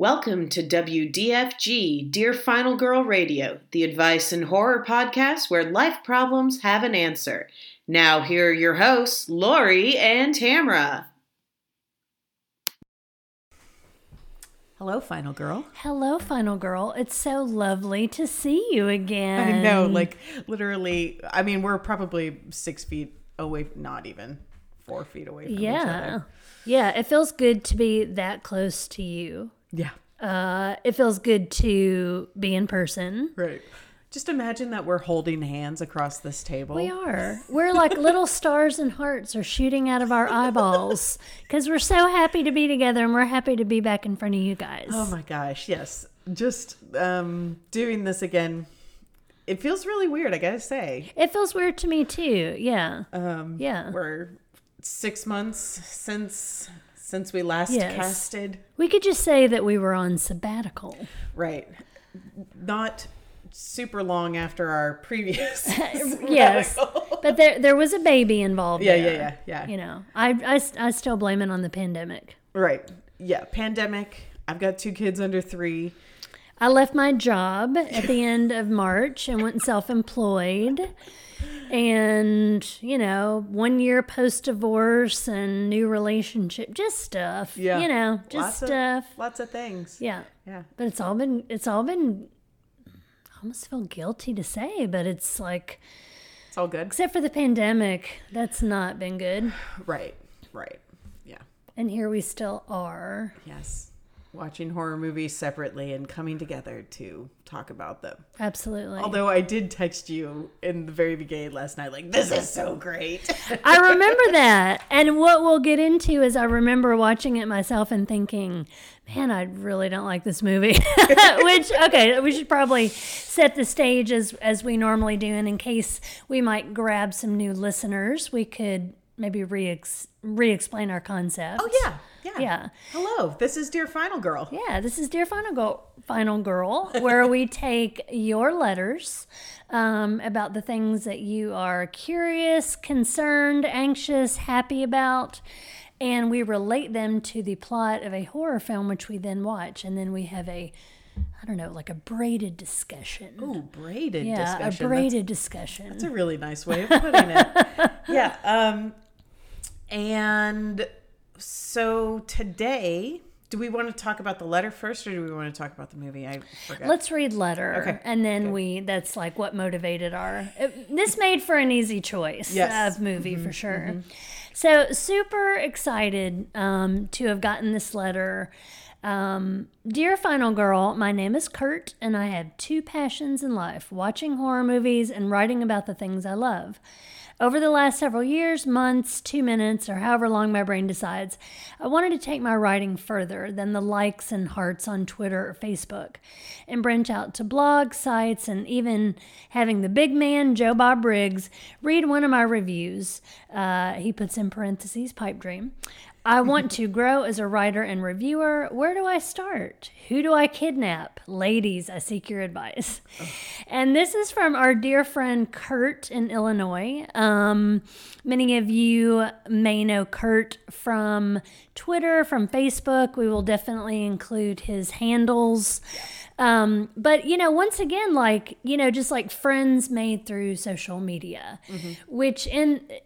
Welcome to WDFG, Dear Final Girl Radio, the advice and horror podcast where life problems have an answer. Now here are your hosts, Lori and Tamara. Hello, Final Girl. Hello, Final Girl. It's so lovely to see you again. I know, like literally, I mean, we're probably 6 feet away, not even 4 feet away from each other. Yeah, it feels good to be that close to you. Yeah. It feels good to be in person. Right. Just imagine that we're holding hands across this table. We are. We're like little stars and hearts are shooting out of our eyeballs because we're so happy to be together and we're happy to be back in front of you guys. Oh my gosh. Yes. Just doing this again. It feels really weird, I gotta say. It feels weird to me too. Yeah. Yeah. We're 6 months since we last casted. We could just say that we were on sabbatical. Right. Not super long after our previous yes, but there was a baby involved. Yeah. You know, I still blame it on the pandemic. Right. Yeah, pandemic. I've got 2 kids under 3. I left my job at the end of March and went self-employed. And, you know, 1 year post-divorce and new relationship, just stuff. Yeah. You know, just lots of things. Yeah. Yeah. But it's all been, I almost feel guilty to say, but it's like, it's all good. Except for the pandemic, that's not been good. Right. Yeah. And here we still are. Yes. Watching horror movies separately and coming together to talk about them. Absolutely. Although I did text you in the very beginning last night, like, this is so great. I remember that. And what we'll get into is I remember watching it myself and thinking, man, I really don't like this movie. Which, okay, we should probably set the stage as we normally do. And in case we might grab some new listeners, we could maybe re-explain our concept. Oh, yeah. Yeah. Hello. This is Dear Final Girl. Yeah, this is Dear Final Girl, where we take your letters about the things that you are curious, concerned, anxious, happy about, and we relate them to the plot of a horror film, which we then watch, and then we have a braided discussion. Ooh, braided discussion. Yeah, a braided discussion. That's a really nice way of putting it. Yeah. And so today, do we want to talk about the letter first or do we want to talk about the movie? I forgot. Let's read letter. Okay. And then that's like what motivated this made for an easy choice of movie for sure. Mm-hmm. So super excited to have gotten this letter. Dear Final Girl, my name is Kurt and I have 2 passions in life, watching horror movies and writing about the things I love. Over the last several years, months, 2 minutes, or however long my brain decides, I wanted to take my writing further than the likes and hearts on Twitter or Facebook and branch out to blog sites and even having the big man, Joe Bob Briggs, read one of my reviews. He puts in parentheses, pipe dream. I want to grow as a writer and reviewer. Where do I start? Who do I kidnap? Ladies, I seek your advice. Oh. And this is from our dear friend Kurt in Illinois. Many of you may know Kurt from Twitter, from Facebook. We will definitely include his handles. But, you know, once again, like, you know, just like friends made through social media, which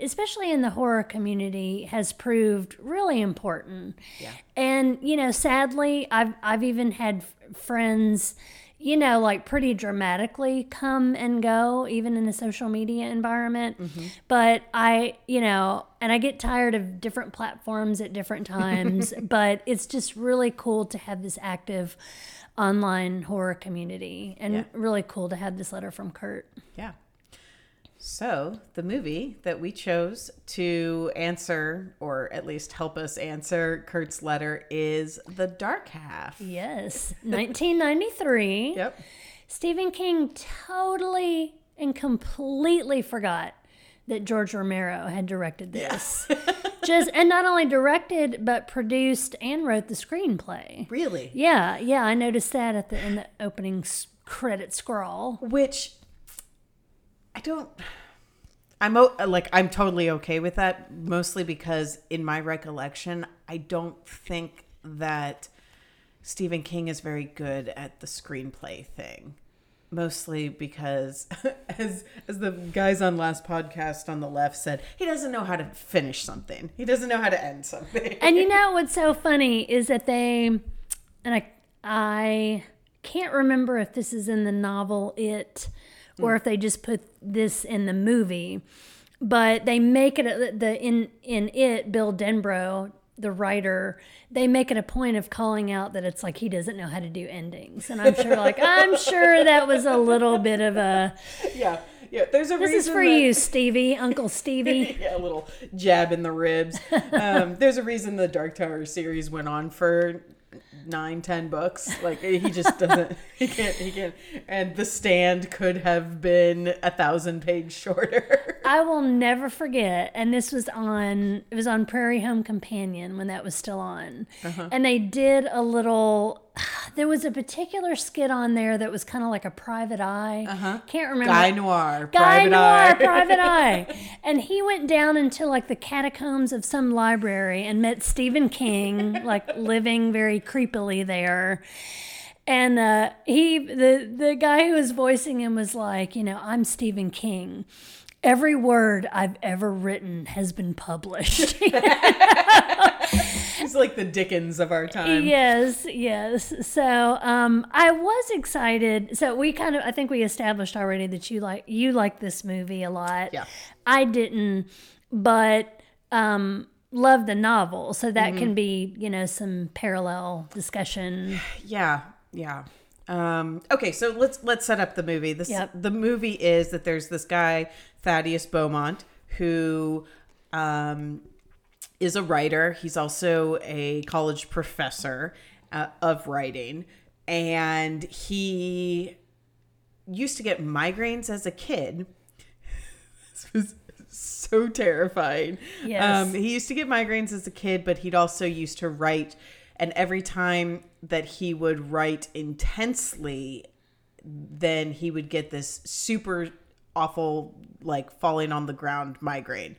especially in the horror community has proved really important. Yeah. And, you know, sadly, I've even had friends, you know, like pretty dramatically come and go, even in a social media environment. Mm-hmm. But I get tired of different platforms at different times, but it's just really cool to have this active online horror community and really cool to have this letter from Kurt. Yeah. So the movie that we chose to answer, or at least help us answer Kurt's letter, is The Dark Half. Yes. 1993. Yep. Stephen King totally and completely forgot that George Romero had directed this. Yeah. And not only directed, but produced and wrote the screenplay. Really? Yeah. Yeah. I noticed that in the opening credit scroll. Which, I'm totally okay with that, mostly because in my recollection, I don't think that Stephen King is very good at the screenplay thing. Mostly because, as the guys on Last Podcast on the Left said, he doesn't know how to finish something. He doesn't know how to end something. And you know what's so funny is that they, and I can't remember if this is in the novel It, or if they just put this in the movie, but they make it, in It, Bill Denbrough, the writer, they make it a point of calling out that it's like he doesn't know how to do endings. And I'm sure that was a little bit of a... Yeah, there's a reason... This is for you, Stevie, Uncle Stevie. Yeah, a little jab in the ribs. There's a reason the Dark Tower series went on for 9-10 books. Like, he just doesn't... He can't. And The Stand could have been 1,000 pages shorter. I will never forget, and this was on... It was on Prairie Home Companion when that was still on. Uh-huh. And they did a little... There was a particular skit on there that was kind of like a private eye. Uh-huh. Can't remember. Guy Noir, Private Eye. And he went down into like the catacombs of some library and met Stephen King, like living very creepily there. And the guy who was voicing him was like, you know, I'm Stephen King. Every word I've ever written has been published. He's like the Dickens of our time. Yes. So I was excited. So I think we established already that you like this movie a lot. Yeah. I didn't, but love the novel. So that can be, you know, some parallel discussion. Yeah. Okay, so let's set up the movie. The movie is that there's this guy, Thaddeus Beaumont, who is a writer. He's also a college professor of writing, and he used to get migraines as a kid. This was so terrifying. Yes. He used to get migraines as a kid, but he'd also used to write. And every time that he would write intensely, then he would get this super awful, like, falling on the ground migraine.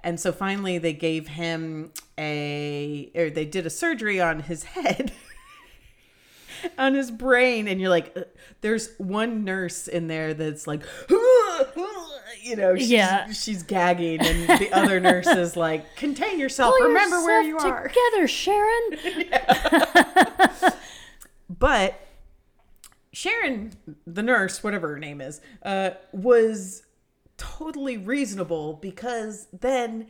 And so finally they gave him they did a surgery on his head, on his brain. And you're like, there's one nurse in there that's like, you know, she's gagging, and the other nurse is like, contain yourself, remember where you are. Together, Sharon. But Sharon, the nurse, whatever her name is, was totally reasonable, because then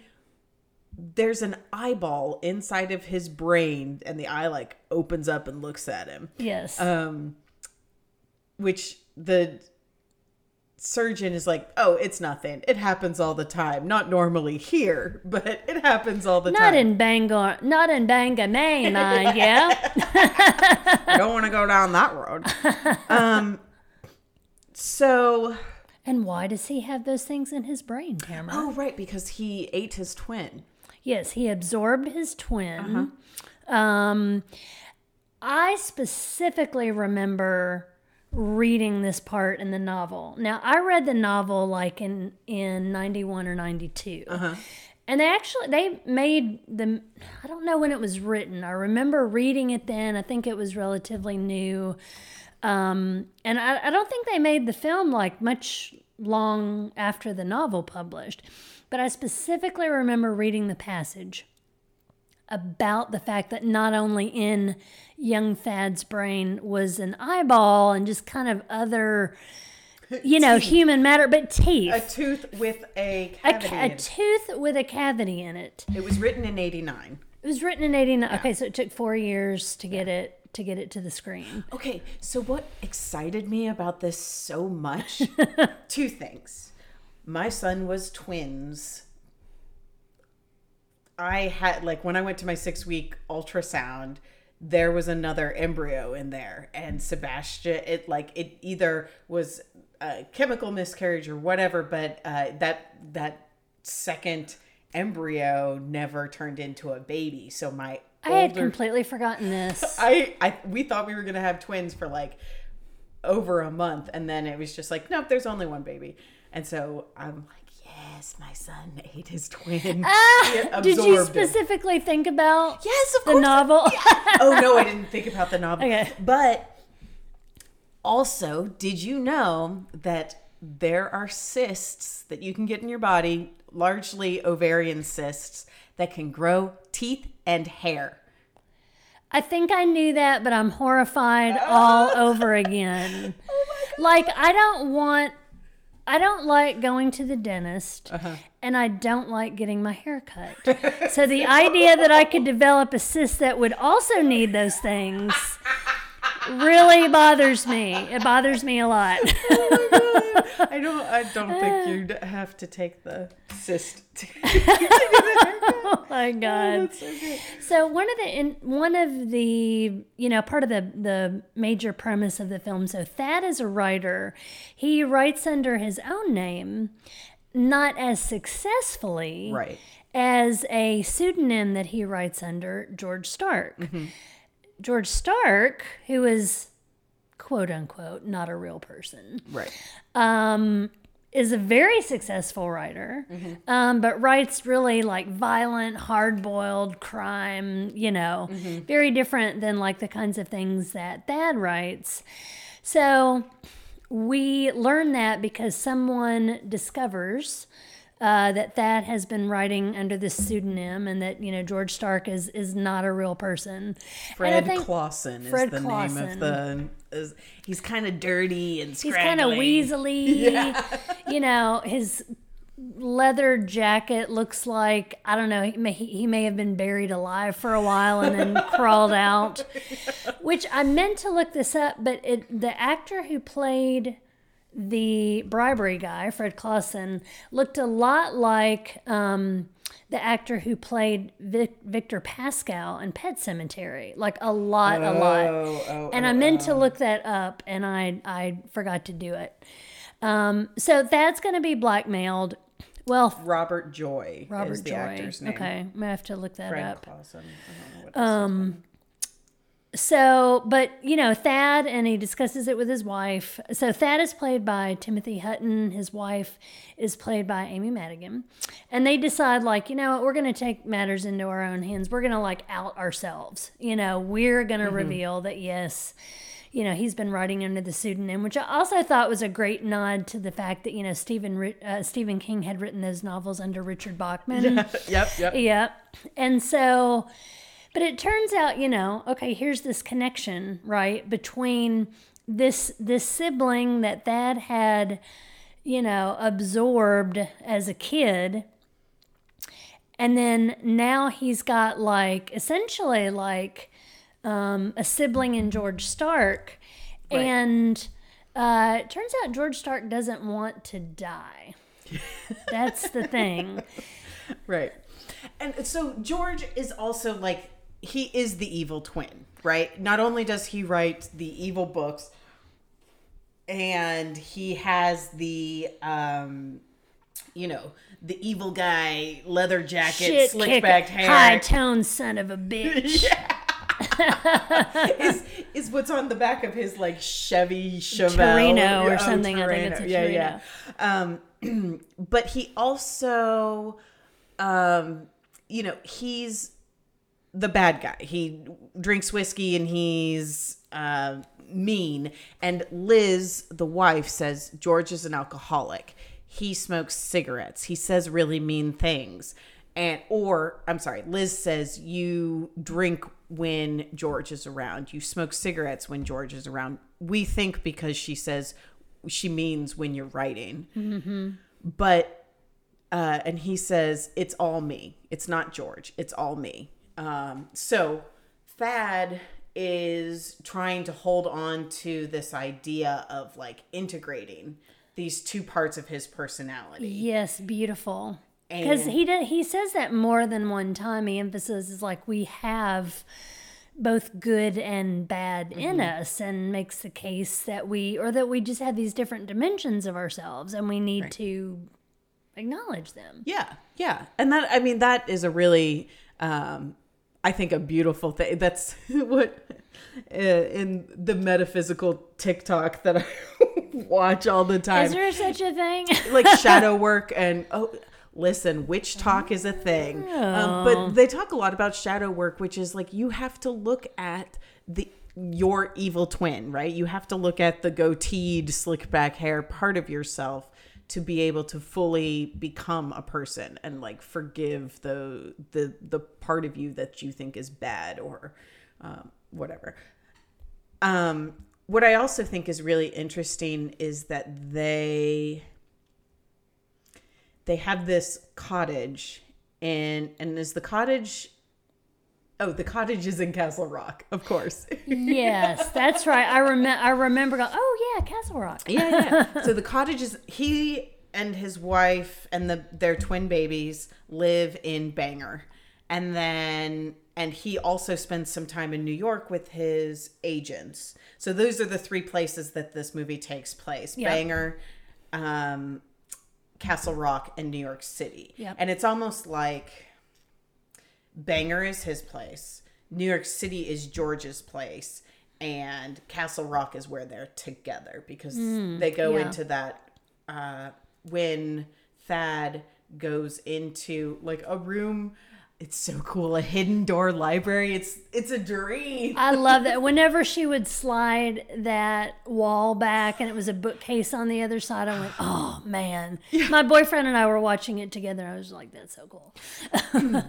there's an eyeball inside of his brain, and the eye like opens up and looks at him. Yes. Which the surgeon is like, oh, it's nothing. It happens all the time. Not normally here, but it happens all the time. Not in Bangor, Maine, yeah. I don't want to go down that road. So. And why does he have those things in his brain, Tamara? Oh, right, because he ate his twin. Yes, he absorbed his twin. Uh-huh. I specifically remember reading this part in the novel. Now, I read the novel like in 91 or 92. Uh-huh. And they made the, I don't know when it was written. I remember reading it then. I think it was relatively new. And I don't think they made the film like much long after the novel published. But I specifically remember reading the passage about the fact that not only in young Thad's brain was an eyeball and just kind of other, you know, human matter, but teeth. A tooth with a cavity in it. A tooth with a cavity in it. It was written in 89. Yeah. Okay, so it took 4 years to get it to the screen. Okay, so what excited me about this so much? 2 things. My son was twins. I had, like, when I went to my 6-week ultrasound, there was another embryo in there, and Sebastian, it either was a chemical miscarriage or whatever, but that second embryo never turned into a baby. So I had completely forgotten this. We thought we were gonna have twins for like over a month, and then it was just like, nope, there's only one baby, and so I'm like, yeah. yes, my son ate his twin. Did you specifically think about the novel? Yeah. Oh, no, I didn't think about the novel. Okay. But also, did you know that there are cysts that you can get in your body, largely ovarian cysts, that can grow teeth and hair? I think I knew that, but I'm horrified all over again. Oh my God. Like, I don't like going to the dentist, and I don't like getting my hair cut. So the idea that I could develop a cyst that would also need those things really bothers me. It bothers me a lot. Oh my God. I don't think you'd have to take the cyst to get the haircut. Oh my God. Oh, that's so good. So one of the part of the major premise of the film, so Thad is a writer. He writes under his own name, not as successfully as a pseudonym that he writes under, George Stark. Mm-hmm. George Stark, who is quote unquote not a real person, is a very successful writer, but writes really like violent, hard-boiled crime, very different than like the kinds of things that Thad writes. So we learn that because someone discovers that Thad has been writing under this pseudonym, and that George Stark is not a real person. Fred Clawson is the name of the. He's kind of dirty and scraggly. He's kind of weaselly. Yeah. His leather jacket looks like, I don't know, he may have been buried alive for a while and then crawled out. Which I meant to look this up, but the actor who played the bribery guy, Fred Clawson, looked a lot like the actor who played Victor Pascal in Pet Sematary. Like a lot. I meant to look that up, and I forgot to do it. So that's going to be blackmailed. Well, Robert Joy is the actor's name. Okay, I have to look that up. Fred Clawson. I don't know what this is. So, but, Thad, and he discusses it with his wife. So Thad is played by Timothy Hutton. His wife is played by Amy Madigan. And they decide, like, you know what, we're going to take matters into our own hands. We're going to, like, out ourselves. We're going to reveal that, yes, he's been writing under the pseudonym, which I also thought was a great nod to the fact that, Stephen King had written those novels under Richard Bachman. Yep. And so... But it turns out, here's this connection, right, between this sibling that Thad had, absorbed as a kid, and then now he's got a sibling in George Stark, and it turns out George Stark doesn't want to die. That's the thing, right? And so George is also like. He is the evil twin, right? Not only does he write the evil books, and he has the, the evil guy, leather jacket, slick-back hair. High-toned son of a bitch. is what's on the back of his, like, Chevy Chevelle. Torino or something. Torino. I think it's a Torino. Yeah. But he also, he's... the bad guy. He drinks whiskey and he's mean. And Liz, the wife, says George is an alcoholic. He smokes cigarettes. He says really mean things. Liz says you drink when George is around. You smoke cigarettes when George is around. We think because she says she means when you're writing. Mm-hmm. But, and he says, it's all me. It's not George. It's all me. So Thad is trying to hold on to this idea of like integrating these two parts of his personality. Yes, beautiful. Because he says that more than one time. He emphasizes like we have both good and bad in us, and makes the case that we just have these different dimensions of ourselves, and we need to acknowledge them. Yeah. And that is a really... I think a beautiful thing. That's what in the metaphysical TikTok that I watch all the time. Is there such a thing? Like shadow work and, oh, listen, witch talk is a thing. But they talk a lot about shadow work, which is like you have to look at your evil twin, right? You have to look at the goateed, slick back hair part of yourself to be able to fully become a person and like forgive the part of you that you think is bad or whatever. What I also think is really interesting is that they have this cottage and is the cottage... Oh, the cottage is in Castle Rock, of course. Yes, that's right. I remember going, oh, yeah, Castle Rock. Yeah. So the cottage is... He and his wife and their twin babies live in Bangor. And then... And he also spends some time in New York with his agents. So those are the three places that this movie takes place. Yep. Bangor, Castle Rock, and New York City. Yep. And it's almost like... Bangor is his place. New York City is George's place. And Castle Rock is where they're together because they go into that when Thad goes into like a room. It's so cool. A hidden door library. It's a dream. I love that. Whenever she would slide that wall back and it was a bookcase on the other side, I went, oh, man. Yeah. My boyfriend and I were watching it together. I was like, that's so cool.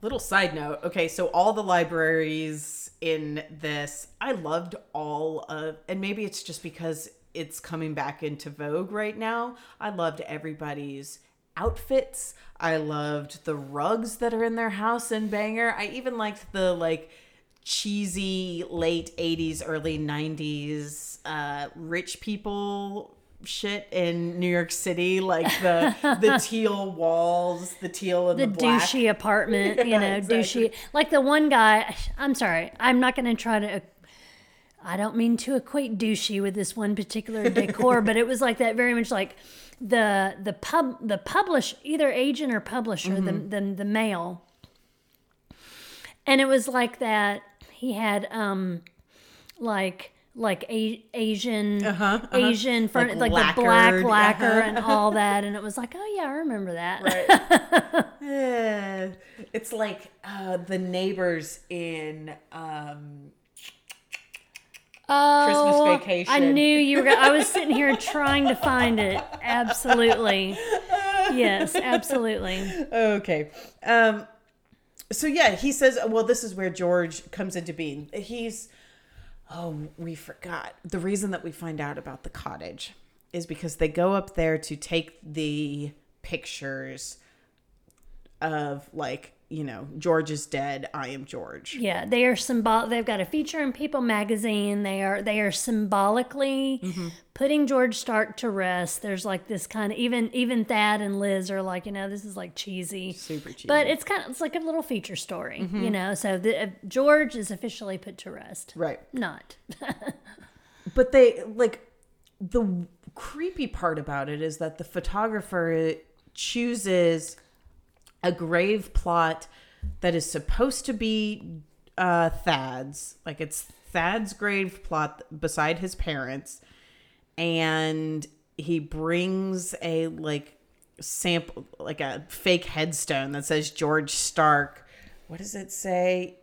Little side note. Okay, so all the libraries in this, I loved all of, and maybe it's just because it's coming back into vogue right now. I loved everybody's outfits. I loved the rugs that are in their house in Bangor. I even liked the like cheesy late 80s, early 90s rich people shit in New York City, like the teal walls, the teal and the black. Douchey apartment, you know, exactly. Douchey. Like the one guy, I'm sorry, I'm not going to try to, I don't mean to equate douchey with this one particular decor, but it was like that very much like the publish, either agent or publisher, the male. And it was like that he had Asian, Asian furniture, like the black lacquer and all that. And it was like, oh yeah, I remember that. Right. It's like the neighbors in Christmas Vacation. I knew you were going to, I was sitting here trying to find it. Absolutely. Yes, absolutely. Okay. So yeah, he says, well, this is where George comes into being. Oh, we forgot. The reason that we find out about the cottage is because they go up there to take the pictures of, like, you know, George is dead, I am George. Yeah, they are symbolic. They've got a feature in People magazine. They are symbolically putting George Stark to rest. There's like this kind of even Thad and Liz are like, you know, this is like cheesy, super cheesy. But it's like a little feature story, you know. So George is officially put to rest, right? Not. But they like the creepy part about it is that the photographer chooses a grave plot that is supposed to be Thad's. Like, it's Thad's grave plot beside his parents. And he brings a, like, sample, like a fake headstone that says George Stark. What does it say?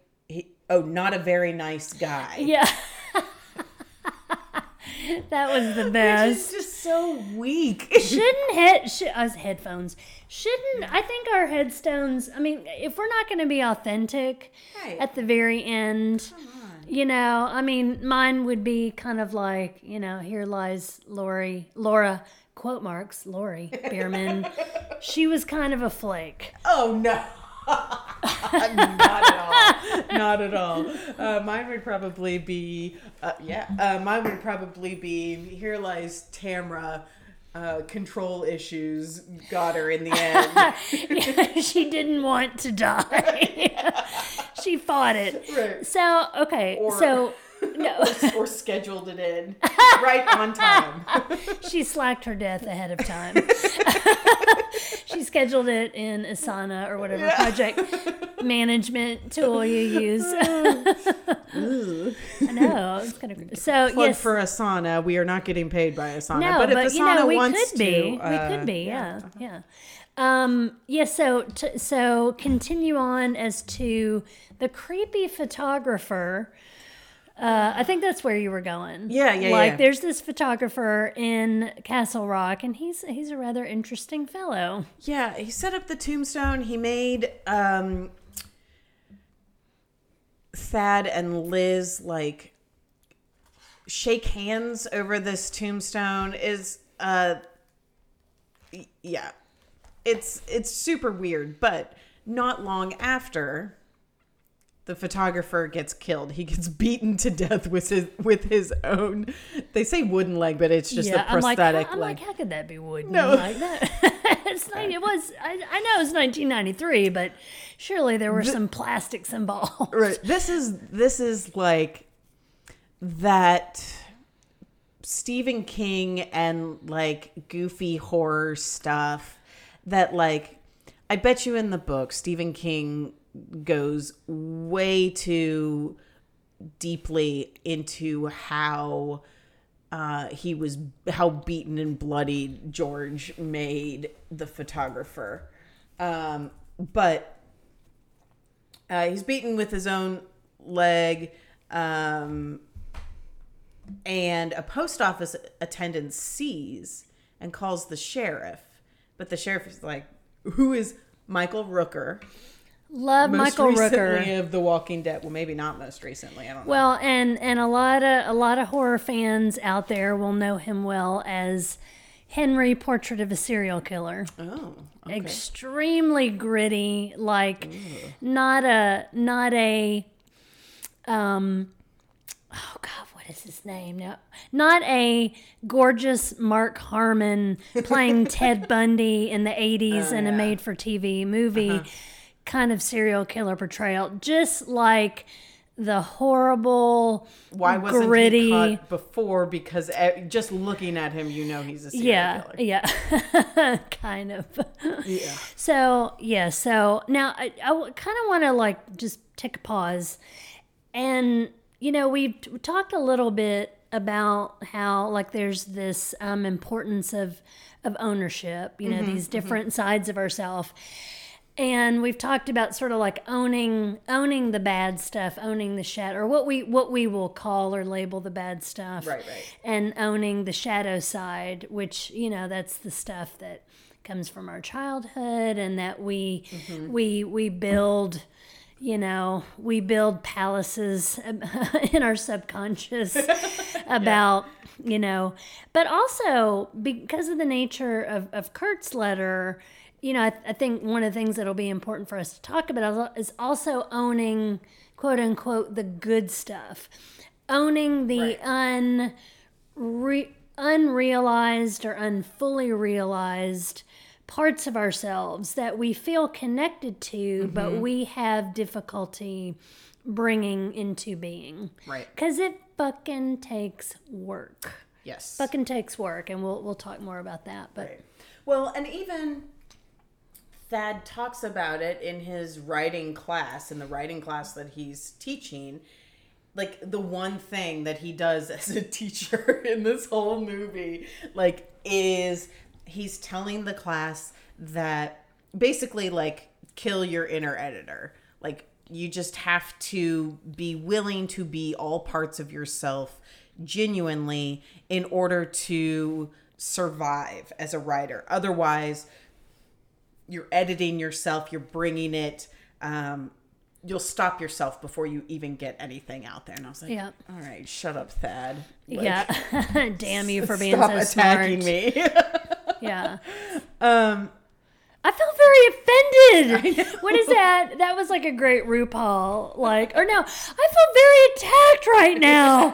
Not a very nice guy. Yeah. That was the best. Which is just so weak. I think our headstones, I mean, if we're not going to be authentic at the very end, you know, I mean, mine would be kind of like, you know, here lies Laura, quote marks, Lori Bierman. She was kind of a flake. Oh, no. Not at all. Mine would probably be here lies Tamara, control issues got her in the end. Yeah, she didn't want to die. She fought it. Right. So, okay. Or... So No. or scheduled it in right on time. She slacked her death ahead of time. She scheduled it in Asana or whatever project management tool you use. I know. It's kind of so. Plug yes. for Asana. We are not getting paid by Asana. No, but if Asana we wants could be. To, we could be. Yeah. Yeah. So continue on as to the creepy photographer. I think that's where you were going. Yeah. Like there's this photographer in Castle Rock, and he's a rather interesting fellow. Yeah, he set up the tombstone. He made Thad and Liz like shake hands over this tombstone. It's super weird, but not long after the photographer gets killed. He gets beaten to death with his own. They say wooden leg, but it's just a prosthetic leg. How could that be wooden? No, like that. It was. I know it's 1993, but surely there were some plastics involved. Right. This is like that Stephen King and like goofy horror stuff that like I bet you in the book Stephen King goes way too deeply into how how beaten and bloodied George made the photographer. But he's beaten with his own leg, and a post office attendant sees and calls the sheriff. But the sheriff is like, who is Michael Rooker? Love most Michael Rooker. Most recently of The Walking Dead. Well, maybe not most recently. I don't know. Well, and a lot of horror fans out there will know him well as Henry, Portrait of a Serial Killer. Oh, okay. Extremely gritty, like not a oh God, what is his name? No, not a gorgeous Mark Harmon playing Ted Bundy in the 80s in a made-for-TV movie. Uh-huh. Kind of serial killer portrayal, just like the horrible, why wasn't gritty he caught before? Because just looking at him, you know he's a serial killer. Yeah, kind of. Yeah. So now I kind of want to like just take a pause, and you know we talked a little bit about how like there's this importance of ownership. You know these different sides of ourselves. And we've talked about sort of like owning the bad stuff, owning the shadow, or what we will call or label the bad stuff. Right. And owning the shadow side, which, you know, that's the stuff that comes from our childhood and that we build, you know, we build palaces in our subconscious about, you know, but also because of the nature of Kurt's letter. You know, I think one of the things that'll be important for us to talk about is also owning, quote unquote, the good stuff, owning the unrealized or unfully realized parts of ourselves that we feel connected to, but we have difficulty bringing into being. Right. Because it fucking takes work. Yes. Fucking takes work, and we'll talk more about that. But well, and even Thad talks about it in his writing class, that he's teaching. Like, the one thing that he does as a teacher in this whole movie, like, is he's telling the class that basically, like, kill your inner editor. Like, you just have to be willing to be all parts of yourself genuinely in order to survive as a writer. Otherwise, you're editing yourself, you're bringing it, you'll stop yourself before you even get anything out there. And I was like, all right, shut up, Thad. Like, damn you for being so smart. Stop attacking me. Yeah. I felt very offended. What is that? That was like a great RuPaul, like, or no, I feel very attacked right now.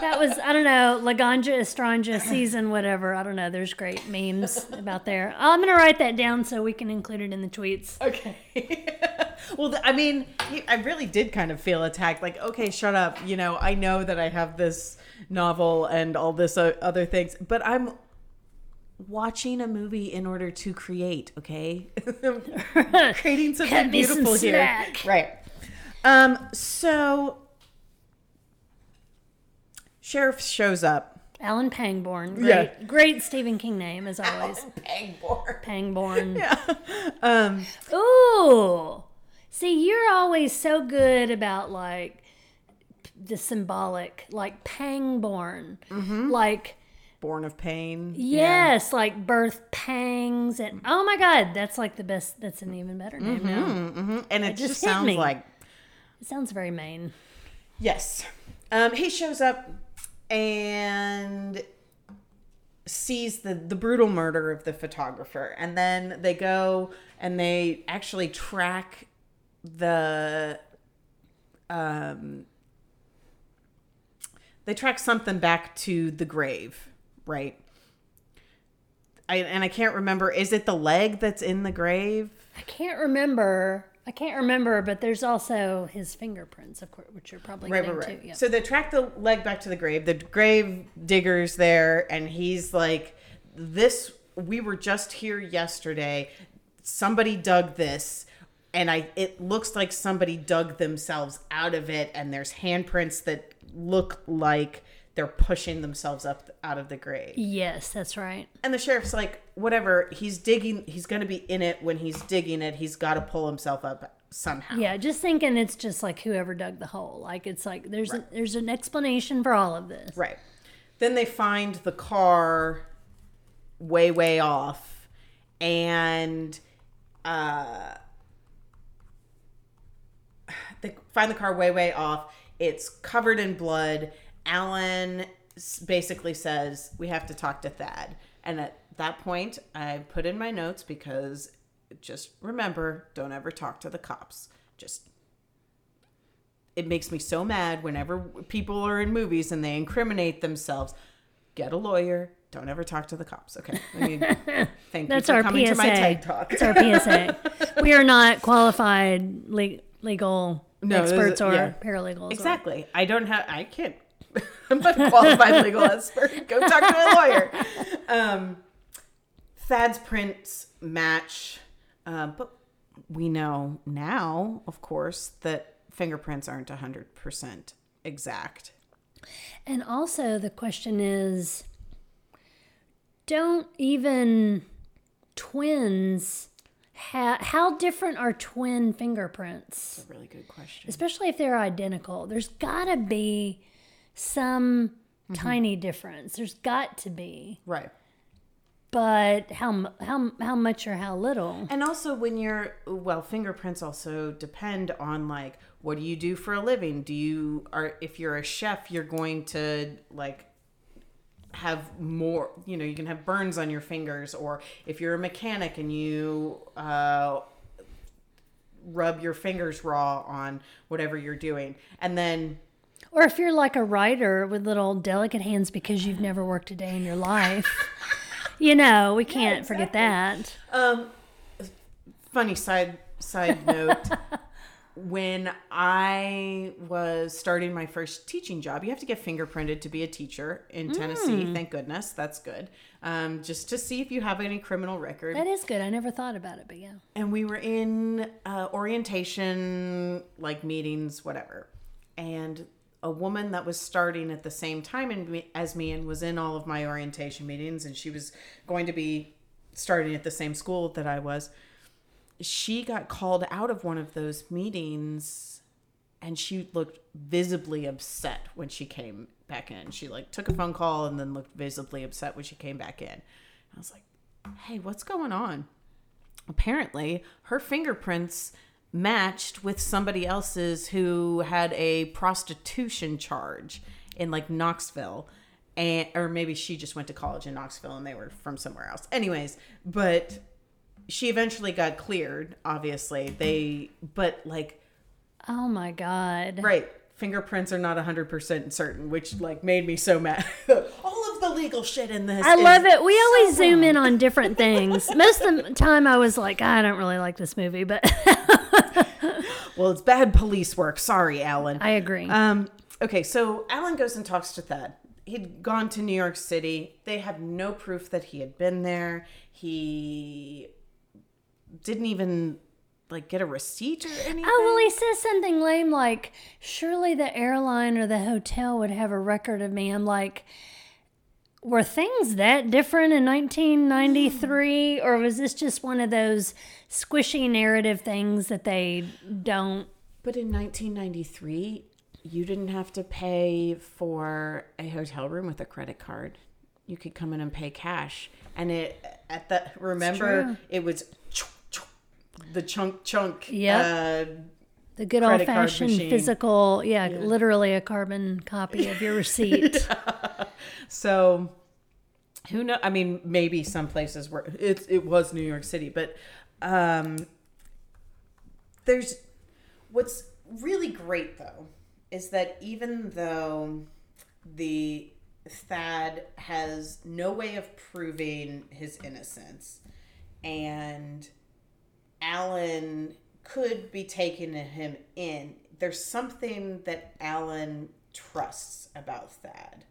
That was, I don't know, Laganja Estranja season, whatever. I don't know. There's great memes about there. I'm going to write that down so we can include it in the tweets. Okay. Well, I mean, I really did kind of feel attacked. Like, okay, shut up. You know, I know that I have this novel and all this other things, but I'm watching a movie in order to create, okay? Creating something beautiful here. Snack. Right. So sheriff shows up. Alan Pangborn. Great, yeah. Great Stephen King name, as always. Alan Pangborn. Pangborn. Yeah. Ooh. See, you're always so good about, like, the symbolic. Like, Pangborn. Mm-hmm. Like. Born of pain. Yes. Yeah. Like, birth pangs. And oh, my God. That's, like, the best. That's an even better name now. Mm-hmm. And it just sounds me. Like. It sounds very Maine. Yes. He shows up. And sees the brutal murder of the photographer. And then they go and they actually track something back to the grave, right? And I can't remember. Is it the leg that's in the grave? I can't remember, but there's also his fingerprints, of course, which you're probably getting to. Yeah. So they track the leg back to the grave. The grave digger's there, and he's like, "This, we were just here yesterday. Somebody dug this, and it looks like somebody dug themselves out of it, and there's handprints that look like they're pushing themselves up out of the grave." Yes, that's right. And the sheriff's like, whatever, he's digging, he's going to be in it when he's digging it. He's got to pull himself up somehow. Yeah, just thinking it's just like whoever dug the hole. Like, it's like there's an explanation for all of this. Right. Then they find the car way, way off. And they find the car way, way off. It's covered in blood. Alan basically says, we have to talk to Thad. And at that point, I put in my notes, because just remember, don't ever talk to the cops. Just, it makes me so mad whenever people are in movies and they incriminate themselves. Get a lawyer. Don't ever talk to the cops. Okay. I mean, thank that's you for our coming PSA. To my TED Talk. It's our PSA. We are not qualified legal experts or paralegals. Exactly. I can't. I'm not a qualified legal expert. Go talk to a lawyer. Thad's prints match. But we know now, of course, that fingerprints aren't 100% exact. And also the question is, don't even twins... How different are twin fingerprints? That's a really good question. Especially if they're identical. There's got to be... some tiny difference. There's got to be. Right. But how much or how little? And also when fingerprints also depend on, like, what do you do for a living? If you're a chef, you're going to, like, have more, you know, you can have burns on your fingers. Or if you're a mechanic and you rub your fingers raw on whatever you're doing. And then... Or if you're like a writer with little delicate hands because you've never worked a day in your life. You know, we can't forget that. Funny side note. When I was starting my first teaching job, you have to get fingerprinted to be a teacher in Tennessee. Thank goodness. That's good. Just to see if you have any criminal record. That is good. I never thought about it, but yeah. And we were in orientation, like, meetings, whatever. And... a woman that was starting at the same time as me and was in all of my orientation meetings, and she was going to be starting at the same school that I was. She got called out of one of those meetings, and she looked visibly upset when she came back in. She, like, took a phone call and then looked visibly upset when she came back in. I was like, hey, what's going on? Apparently, her fingerprints... matched with somebody else's who had a prostitution charge in, like, Knoxville, or maybe she just went to college in Knoxville and they were from somewhere else. Anyways, but she eventually got cleared, obviously. Oh my God. Right. Fingerprints are not 100% certain, which, like, made me so mad. All of the legal shit in this. I love it. We always zoom in on different things. Most of the time I was like, I don't really like this movie, but Well, it's bad police work. Sorry, Alan. I agree. Okay, so Alan goes and talks to Thad. He'd gone to New York City. They have no proof that he had been there. He didn't even get a receipt or anything. Oh, well, he says something lame like, surely the airline or the hotel would have a record of me. I'm like, were things that different in 1993? Or was this just one of those squishy narrative things that they don't... But in 1993... you didn't have to pay for a hotel room with a credit card. You could come in and pay cash. And it was the chunk. Yeah. The good old fashioned physical. Yeah. Literally a carbon copy of your receipt. Yeah. So who knows? I mean, maybe some places were, it was New York City, but what's really great though, is that even though the Thad has no way of proving his innocence and Alan could be taking him in, there's something that Alan trusts about Thad.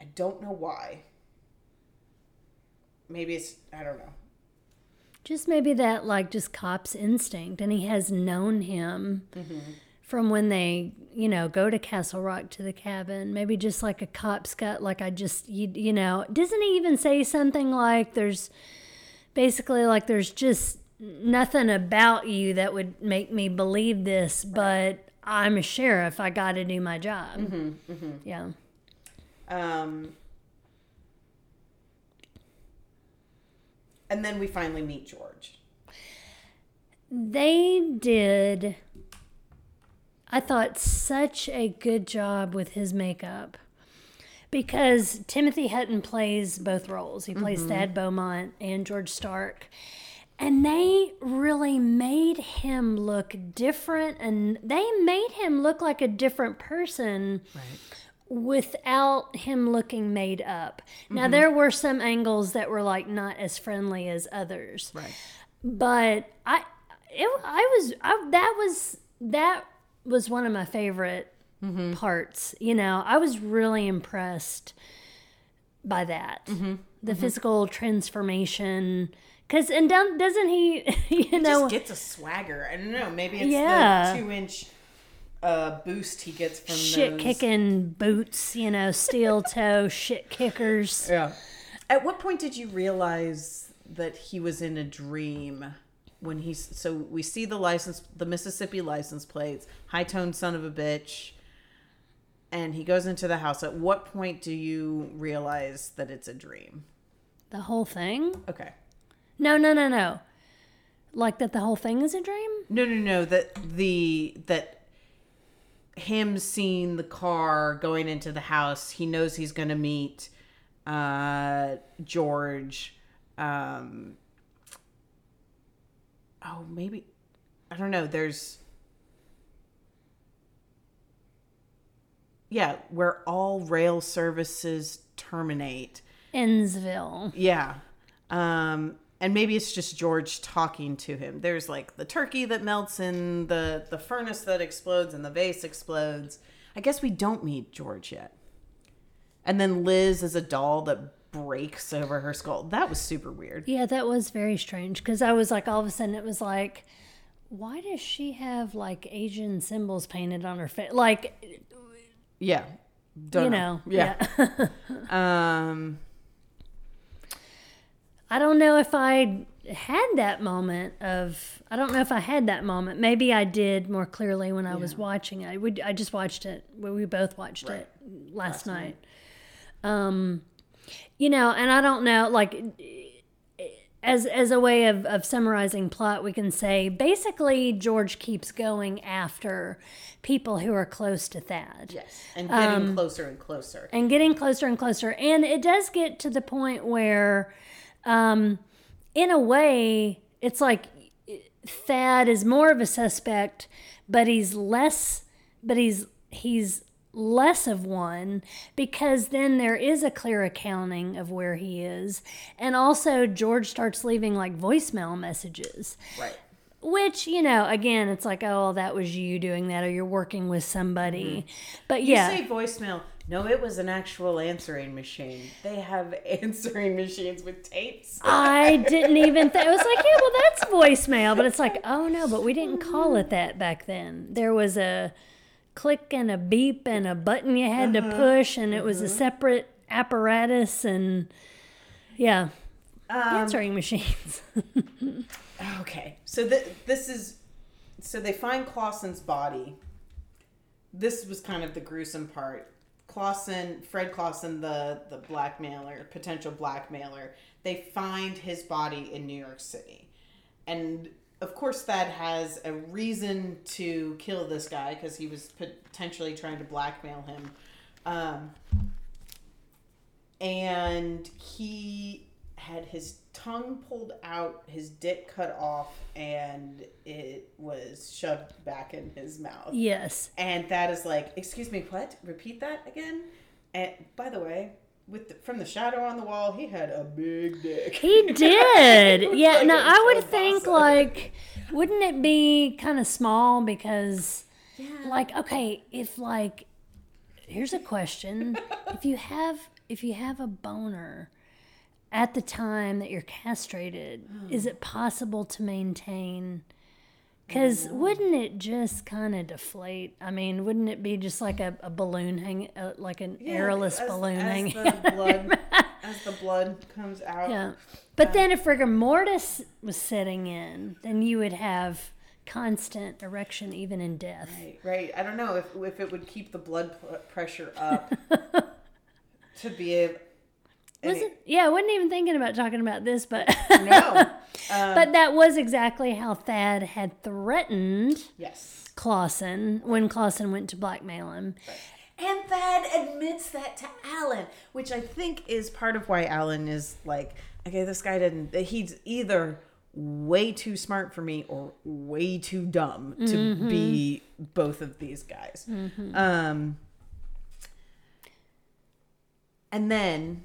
I don't know why. Maybe it's, I don't know. Just maybe that just cop's instinct, and he has known him. Mm-hmm. From when they, go to Castle Rock to the cabin, maybe just a cop's gut, doesn't he even say something like there's basically there's just nothing about you that would make me believe this, but I'm a sheriff. I got to do my job. Mm-hmm, mm-hmm. Yeah. And then we finally meet George. They did... I thought such a good job with his makeup because Timothy Hutton plays both roles. He plays mm-hmm. Thad Beaumont and George Stark. And they really made him look different, and they made him look like a different person without him looking made up. Mm-hmm. Now, there were some angles that were not as friendly as others. Right. But that was one of my favorite mm-hmm. parts. I was really impressed by that. Mm-hmm. The mm-hmm. physical transformation. Doesn't he, he just gets a swagger. I don't know. Maybe it's the 2-inch boost he gets from shit-kicking boots, steel toe shit kickers. Yeah. At what point did you realize that he was in a dream? When we see the Mississippi license plates, high-toned son of a bitch, and he goes into the house. At what point do you realize that it's a dream? The whole thing? Okay. No. That the whole thing is a dream? No. That him seeing the car going into the house, he knows he's going to meet George. Oh, maybe, I don't know, where all rail services terminate. Ennsville. Yeah. And maybe it's just George talking to him. There's the turkey that melts in the furnace that explodes and the vase explodes. I guess we don't meet George yet. And then Liz is a doll that breaks over her skull. That was super weird. Yeah, that was very strange because I was all of a sudden it was why does she have Asian symbols painted on her face? Yeah. Don't know. Yeah. I don't know if I had that moment of... I don't know if I had that moment. Maybe I did more clearly when I was watching it. I just watched it. We both watched it last night. And I don't know, as a way of summarizing plot, we can say basically George keeps going after people who are close to Thad. Yes, and getting closer and closer. And getting closer and closer. And it does get to the point where, in a way, it's Thad is more of a suspect, but he's less of one, because then there is a clear accounting of where he is. And also George starts leaving voicemail messages. Right. Which, you know, again, it's like, oh, that was you doing that, or you're working with somebody. Mm-hmm. But yeah. You say voicemail. No, it was an actual answering machine. They have answering machines with tapes. I didn't even think. I was like, yeah, well, that's voicemail. But it's like, oh, no, but we didn't call it that back then. There was a click and a beep and a button you had to push, and it was a separate apparatus and, yeah, answering machines. Okay. So this is, so they find Clawson's body. This was kind of the gruesome part. Clawson, Fred Clawson, the blackmailer, potential blackmailer, they find his body in New York City. And, of course, Thad has a reason to kill this guy because he was potentially trying to blackmail him. And he had his tongue pulled out, his dick cut off, and it was shoved back in his mouth. Yes. And that is like, excuse me, what? Repeat that again? And by the way, from the shadow on the wall, he had a big dick. He did. Yeah. Like, now I would think like, wouldn't it be kind of small? Because like, okay, if like, here's a question. If you have a boner at the time that you're castrated, is it possible to maintain? Because wouldn't it just kind of deflate? I mean, wouldn't it be just like a balloon hanging, like an airless balloon hanging? As the blood comes out. Yeah. But then if rigor mortis was setting in, then you would have constant erection even in death. Right. I don't know if it would keep the blood pressure up to be able... Yeah, I wasn't even thinking about talking about this, but but that was exactly how Thad had threatened Clawson when Clawson went to blackmail him. And Thad admits that to Alan, which I think is part of why Alan is like, okay, this guy he's either way too smart for me or way too dumb to be both of these guys. Mm-hmm. And then...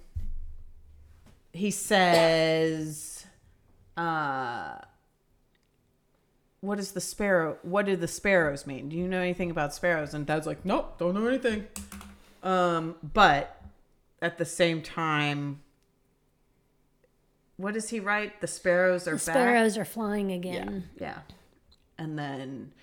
he says, what do the sparrows mean? Do you know anything about sparrows? And Dad's like, nope, don't know anything. But at the same time, what does he write? The sparrows are back. The sparrows are flying again. Yeah. And then,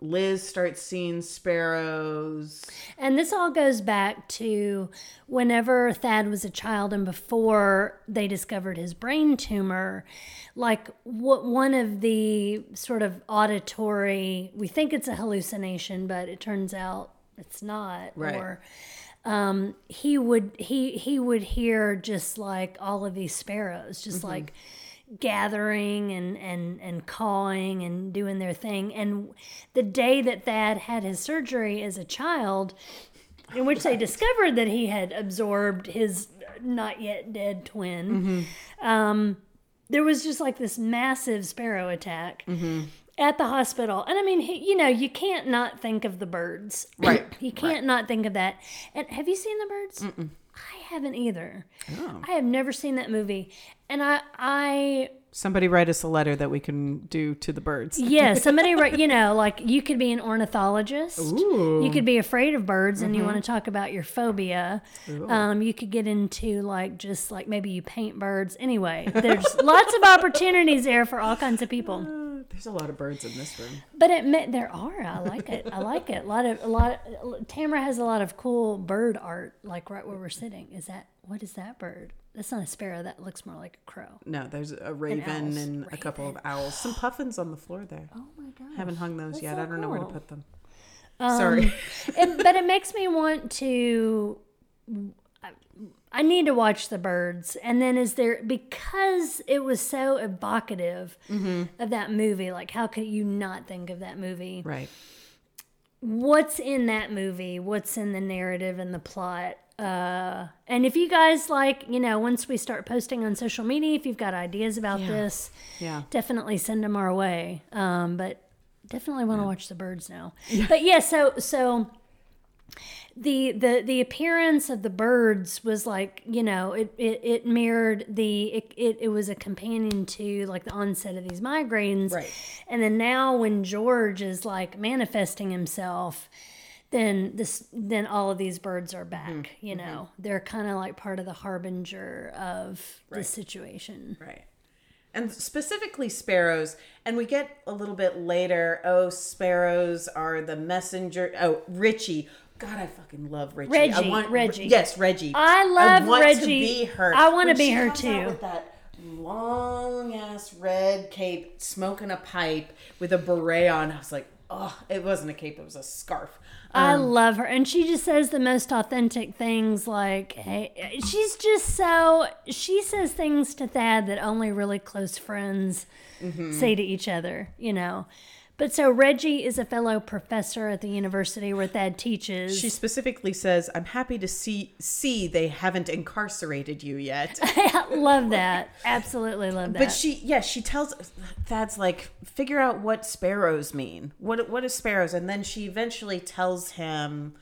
Liz starts seeing sparrows. And this all goes back to whenever Thad was a child and before they discovered his brain tumor, like what one of the sort of auditory, we think it's a hallucination, but it turns out it's not. Right. Or, he would hear just like all of these sparrows, just like gathering and cawing and doing their thing. And the day that Thad had his surgery as a child, in which they discovered that he had absorbed his not yet dead twin, there was just like this massive sparrow attack at the hospital. And I mean, you can't not think of The Birds. Right. You can't not think of that. And have you seen The Birds? Mm-mm. I haven't either. Oh. I have never seen that movie. And I somebody write us a letter that we can do to The Birds. Yeah, somebody write, like you could be an ornithologist. Ooh. You could be afraid of birds and you want to talk about your phobia. You could get into like just like maybe you paint birds. Anyway, there's lots of opportunities there for all kinds of people. There's a lot of birds in this room. But there are. I like it. Tamara has a lot of cool bird art, like right where we're sitting. What is that bird? That's not a sparrow. That looks more like a crow. No, there's a raven and a couple of owls. Some puffins on the floor there. Oh my gosh. Haven't hung those yet. So I don't know where to put them. Sorry. But it makes me want to... I need to watch The Birds. And then because it was so evocative of that movie, like how could you not think of that movie? Right. What's in that movie? What's in the narrative and the plot? And if you guys once we start posting on social media, if you've got ideas about this, definitely send them our way. But definitely want to watch The Birds now. Yeah. But yeah, so The appearance of the birds was like, you know, it mirrored it was a companion to like the onset of these migraines. Right. And then now when George is like manifesting himself, then all of these birds are back, mm-hmm. you know, mm-hmm. they're kind of like part of the harbinger of right. the situation. Right. And specifically sparrows, and we get a little bit later, oh, sparrows are the messenger. Oh, Richie. God, I fucking love Richie. Reggie. Yes, Reggie. I want Reggie to be her. I want to be her too. Out with that long ass red cape, smoking a pipe with a beret on. I was like, oh, it wasn't a cape; it was a scarf. I love her, and she just says the most authentic things. Like, hey, she's just so. She says things to Thad that only really close friends mm-hmm. say to each other. You know. But so Reggie is a fellow professor at the university where Thad teaches. She specifically says, I'm happy to see they haven't incarcerated you yet. I love that. Absolutely love that. But she tells Thad's like, figure out what sparrows mean. What is sparrows? And then she eventually tells him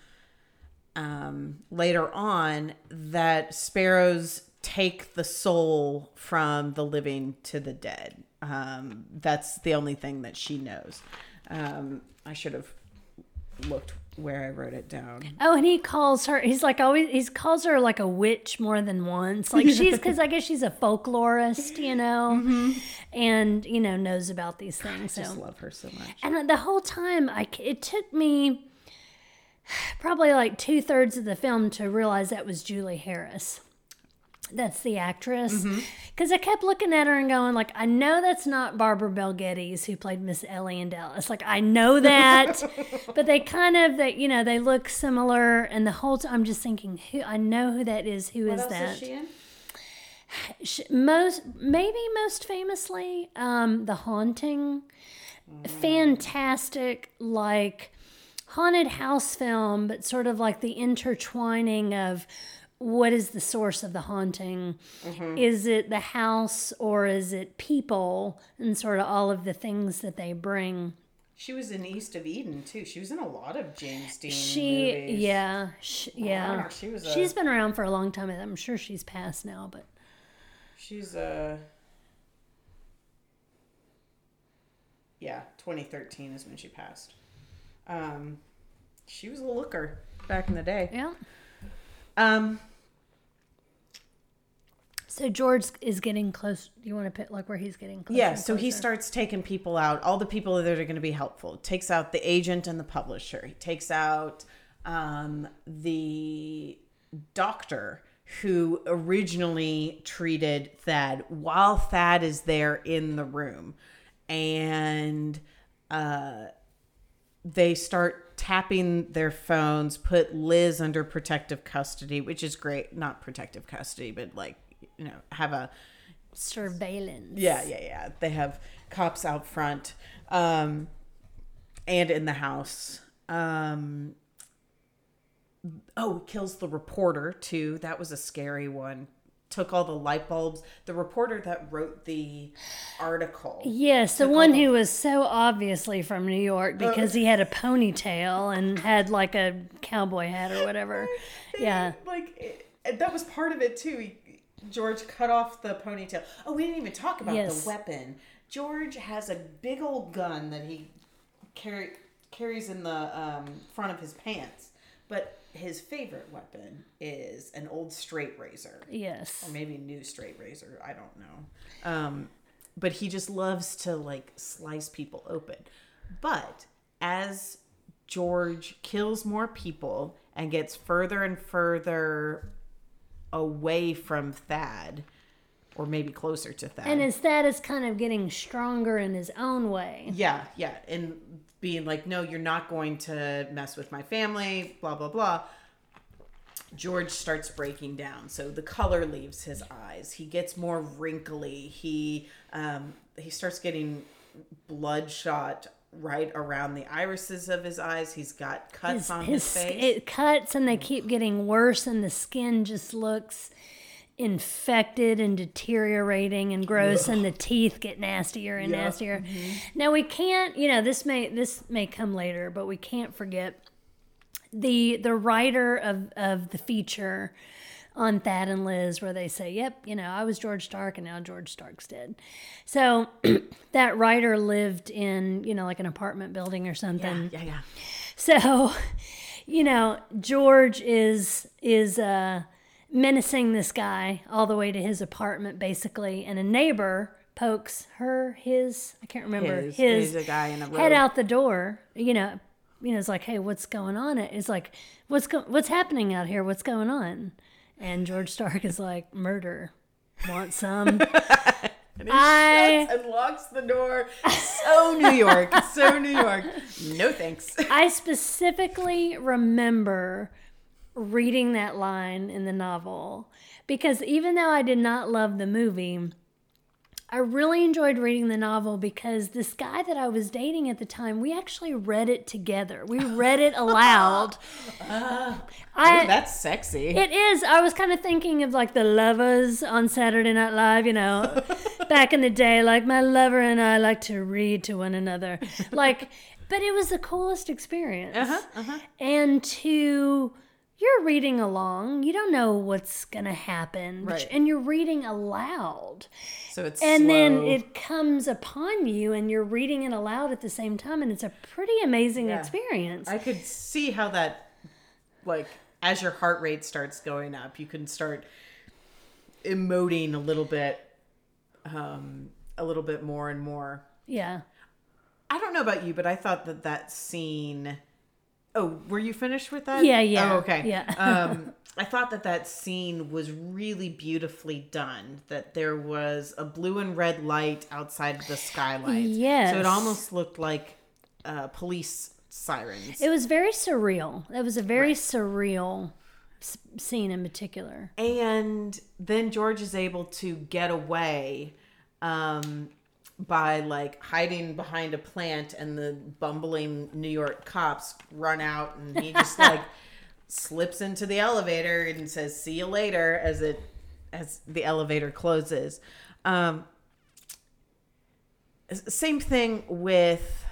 later on that sparrows take the soul from the living to the dead. That's the only thing that she knows. I should have looked where I wrote it down. Oh, and he calls her, calls her like a witch more than once. Like cause I guess she's a folklorist, you know, mm-hmm. and, you know, knows about these things. I just love her so much. And the whole time it took me probably like 2/3 of the film to realize that was Julie Harris. That's the actress. Because mm-hmm. I kept looking at her and going, like, I know that's not Barbara Bel Geddes who played Miss Ellie in Dallas. Like, I know that. But they kind of, you know, they look similar. And the whole time I'm just thinking, I know who that is. Who is that? What else is she in? Most famously, The Haunting. Mm. Fantastic, like, haunted house film, but sort of like the intertwining of... What is the source of the haunting? Mm-hmm. Is it the house or is it people and sort of all of the things that they bring? She was in East of Eden too. She was in a lot of James Dean movies. Yeah. Yeah. She's been around for a long time. I'm sure she's passed now, but... She's a... Yeah, 2013 is when she passed. She was a looker back in the day. Yeah. So George is getting close. You want to put like where he's getting close? Yeah. So he starts taking people out, all the people that are going to be helpful. Takes out the agent and the publisher. He takes out the doctor who originally treated Thad while Thad is there in the room, and they start tapping their phones, put Liz under protective custody, which is great. Not protective custody, but like, you know, have a... Surveillance. Yeah. They have cops out front and in the house. Kills the reporter too. That was a scary one. Took all the light bulbs. The reporter that wrote the article. Yes, the one who was so obviously from New York because he had a ponytail and had like a cowboy hat or whatever. Yeah. Like, that was part of it too. George cut off the ponytail. Oh, we didn't even talk about the weapon. George has a big old gun that he carries in the front of his pants. But his favorite weapon is an old straight razor. Yes. Or maybe a new straight razor. I don't know. But he just loves to, like, slice people open. But as George kills more people and gets further and further away from Thad... Or maybe closer to Thad. And his Thad is kind of getting stronger in his own way. Yeah. And being like, no, you're not going to mess with my family, blah, blah, blah. George starts breaking down. So the color leaves his eyes. He gets more wrinkly. He starts getting bloodshot right around the irises of his eyes. He's got cuts on his face. It cuts and they keep getting worse and the skin just looks... infected and deteriorating and gross. Ugh. And the teeth get nastier and nastier. Mm-hmm. Now we can't, you know, this may come later, but we can't forget the writer of the feature on Thad and Liz, where they say, yep, you know, I was George Stark and now George Stark's dead. So that writer lived in, you know, like an apartment building or something. Yeah. So, you know, George is menacing this guy all the way to his apartment, basically, and a neighbor pokes his head out the door, you know, it's like, hey, what's going on? It's like, what's happening out here? What's going on? And George Stark is like, murder. Want some? And he shuts and locks the door. So New York. No thanks. I specifically remember reading that line in the novel because even though I did not love the movie, I really enjoyed reading the novel because this guy that I was dating at the time, we actually read it together. We read it aloud. That's sexy. It is. I was kind of thinking of like the lovers on Saturday Night Live, you know, back in the day, like my lover and I like to read to one another. Like, but it was the coolest experience. And you're reading along. You don't know what's going to happen. Right. And you're reading aloud. So it's slow. Then it comes upon you and you're reading it aloud at the same time. And it's a pretty amazing experience. I could see how that, like, as your heart rate starts going up, you can start emoting a little bit more and more. Yeah. I don't know about you, but I thought that scene... Oh, were you finished with that? Yeah. Oh, okay. Yeah. I thought that scene was really beautifully done, that there was a blue and red light outside the skylight. Yes. So it almost looked like police sirens. It was very surreal. It was a very surreal scene in particular. And then George is able to get away by like hiding behind a plant, and the bumbling New York cops run out, and he just like slips into the elevator and says, see you later, as the elevator closes. Same thing with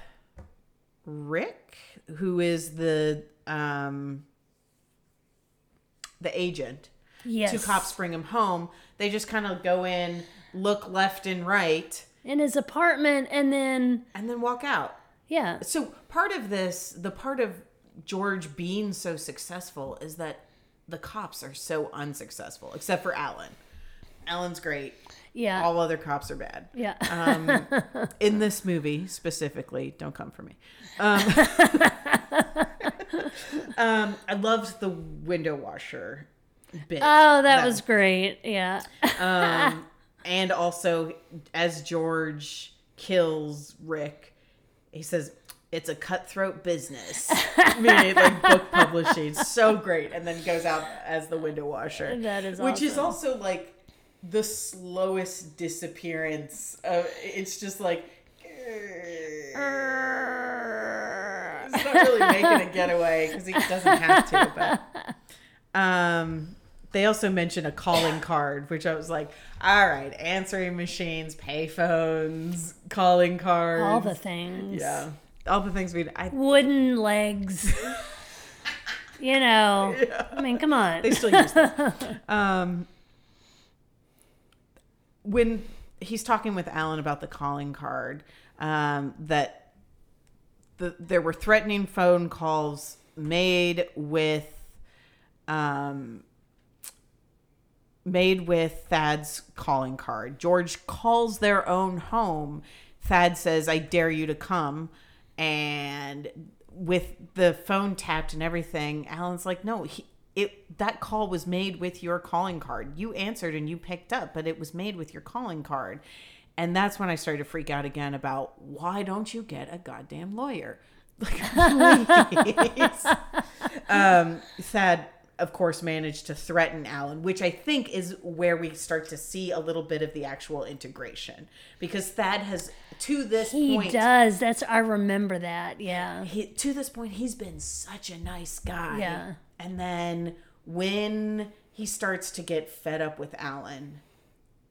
Rick, who is the agent. Yes. Two cops bring him home. They just kind of go in, look left and right. In his apartment, and then walk out. Yeah. So part of this, the part of George being so successful is that the cops are so unsuccessful, except for Alan. Alan's great. Yeah. All other cops are bad. Yeah. In this movie specifically, don't come for me. I loved the window washer bit. Oh, that was great. Yeah. And also, as George kills Rick, he says, it's a cutthroat business. I mean, like book publishing. So great. And then goes out as the window washer. That is awesome. Which is also like the slowest disappearance. It's just like... He's not really making a getaway because he doesn't have to. But... They also mention a calling card, which I was like, all right, answering machines, payphones, calling cards. All the things. Yeah. All the things wooden legs. You know. Yeah. I mean, come on. They still use them. When he's talking with Alan about the calling card, that there were threatening phone calls made with... Made with Thad's calling card. George calls their own home. Thad says, I dare you to come. And with the phone tapped and everything, Alan's like, no, that call was made with your calling card. You answered and you picked up, but it was made with your calling card. And that's when I started to freak out again about, why don't you get a goddamn lawyer? Like, please. Thad, of course, managed to threaten Alan, which I think is where we start to see a little bit of the actual integration, because Thad has, to this point... He does. I remember that. Yeah. To this point, he's been such a nice guy. Yeah. And then when he starts to get fed up with Alan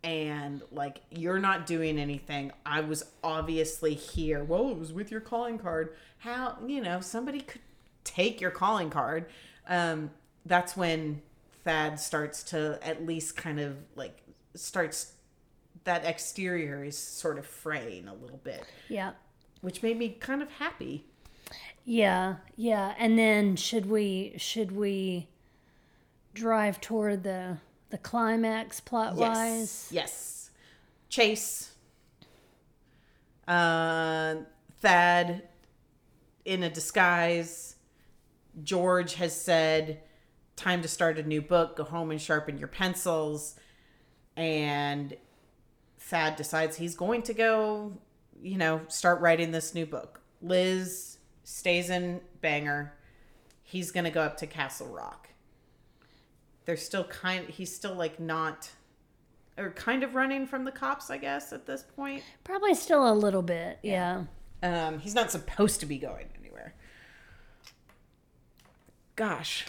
and like, you're not doing anything. I was obviously here. Well, it was with your calling card. How, you know, somebody could take your calling card, that's when Thad starts to at least kind of like starts, that exterior is sort of fraying a little bit. Yeah. Which made me kind of happy. Yeah. Yeah. And then should we drive toward the climax plot wise? Yes. Chase. Thad in a disguise. George has said, time to start a new book. Go home and sharpen your pencils. And Thad decides he's going to go, start writing this new book. Liz stays in Bangor. He's going to go up to Castle Rock. They're still he's still like not, or kind of running from the cops, I guess, at this point. Probably still a little bit, yeah. He's not supposed to be going anywhere. Gosh.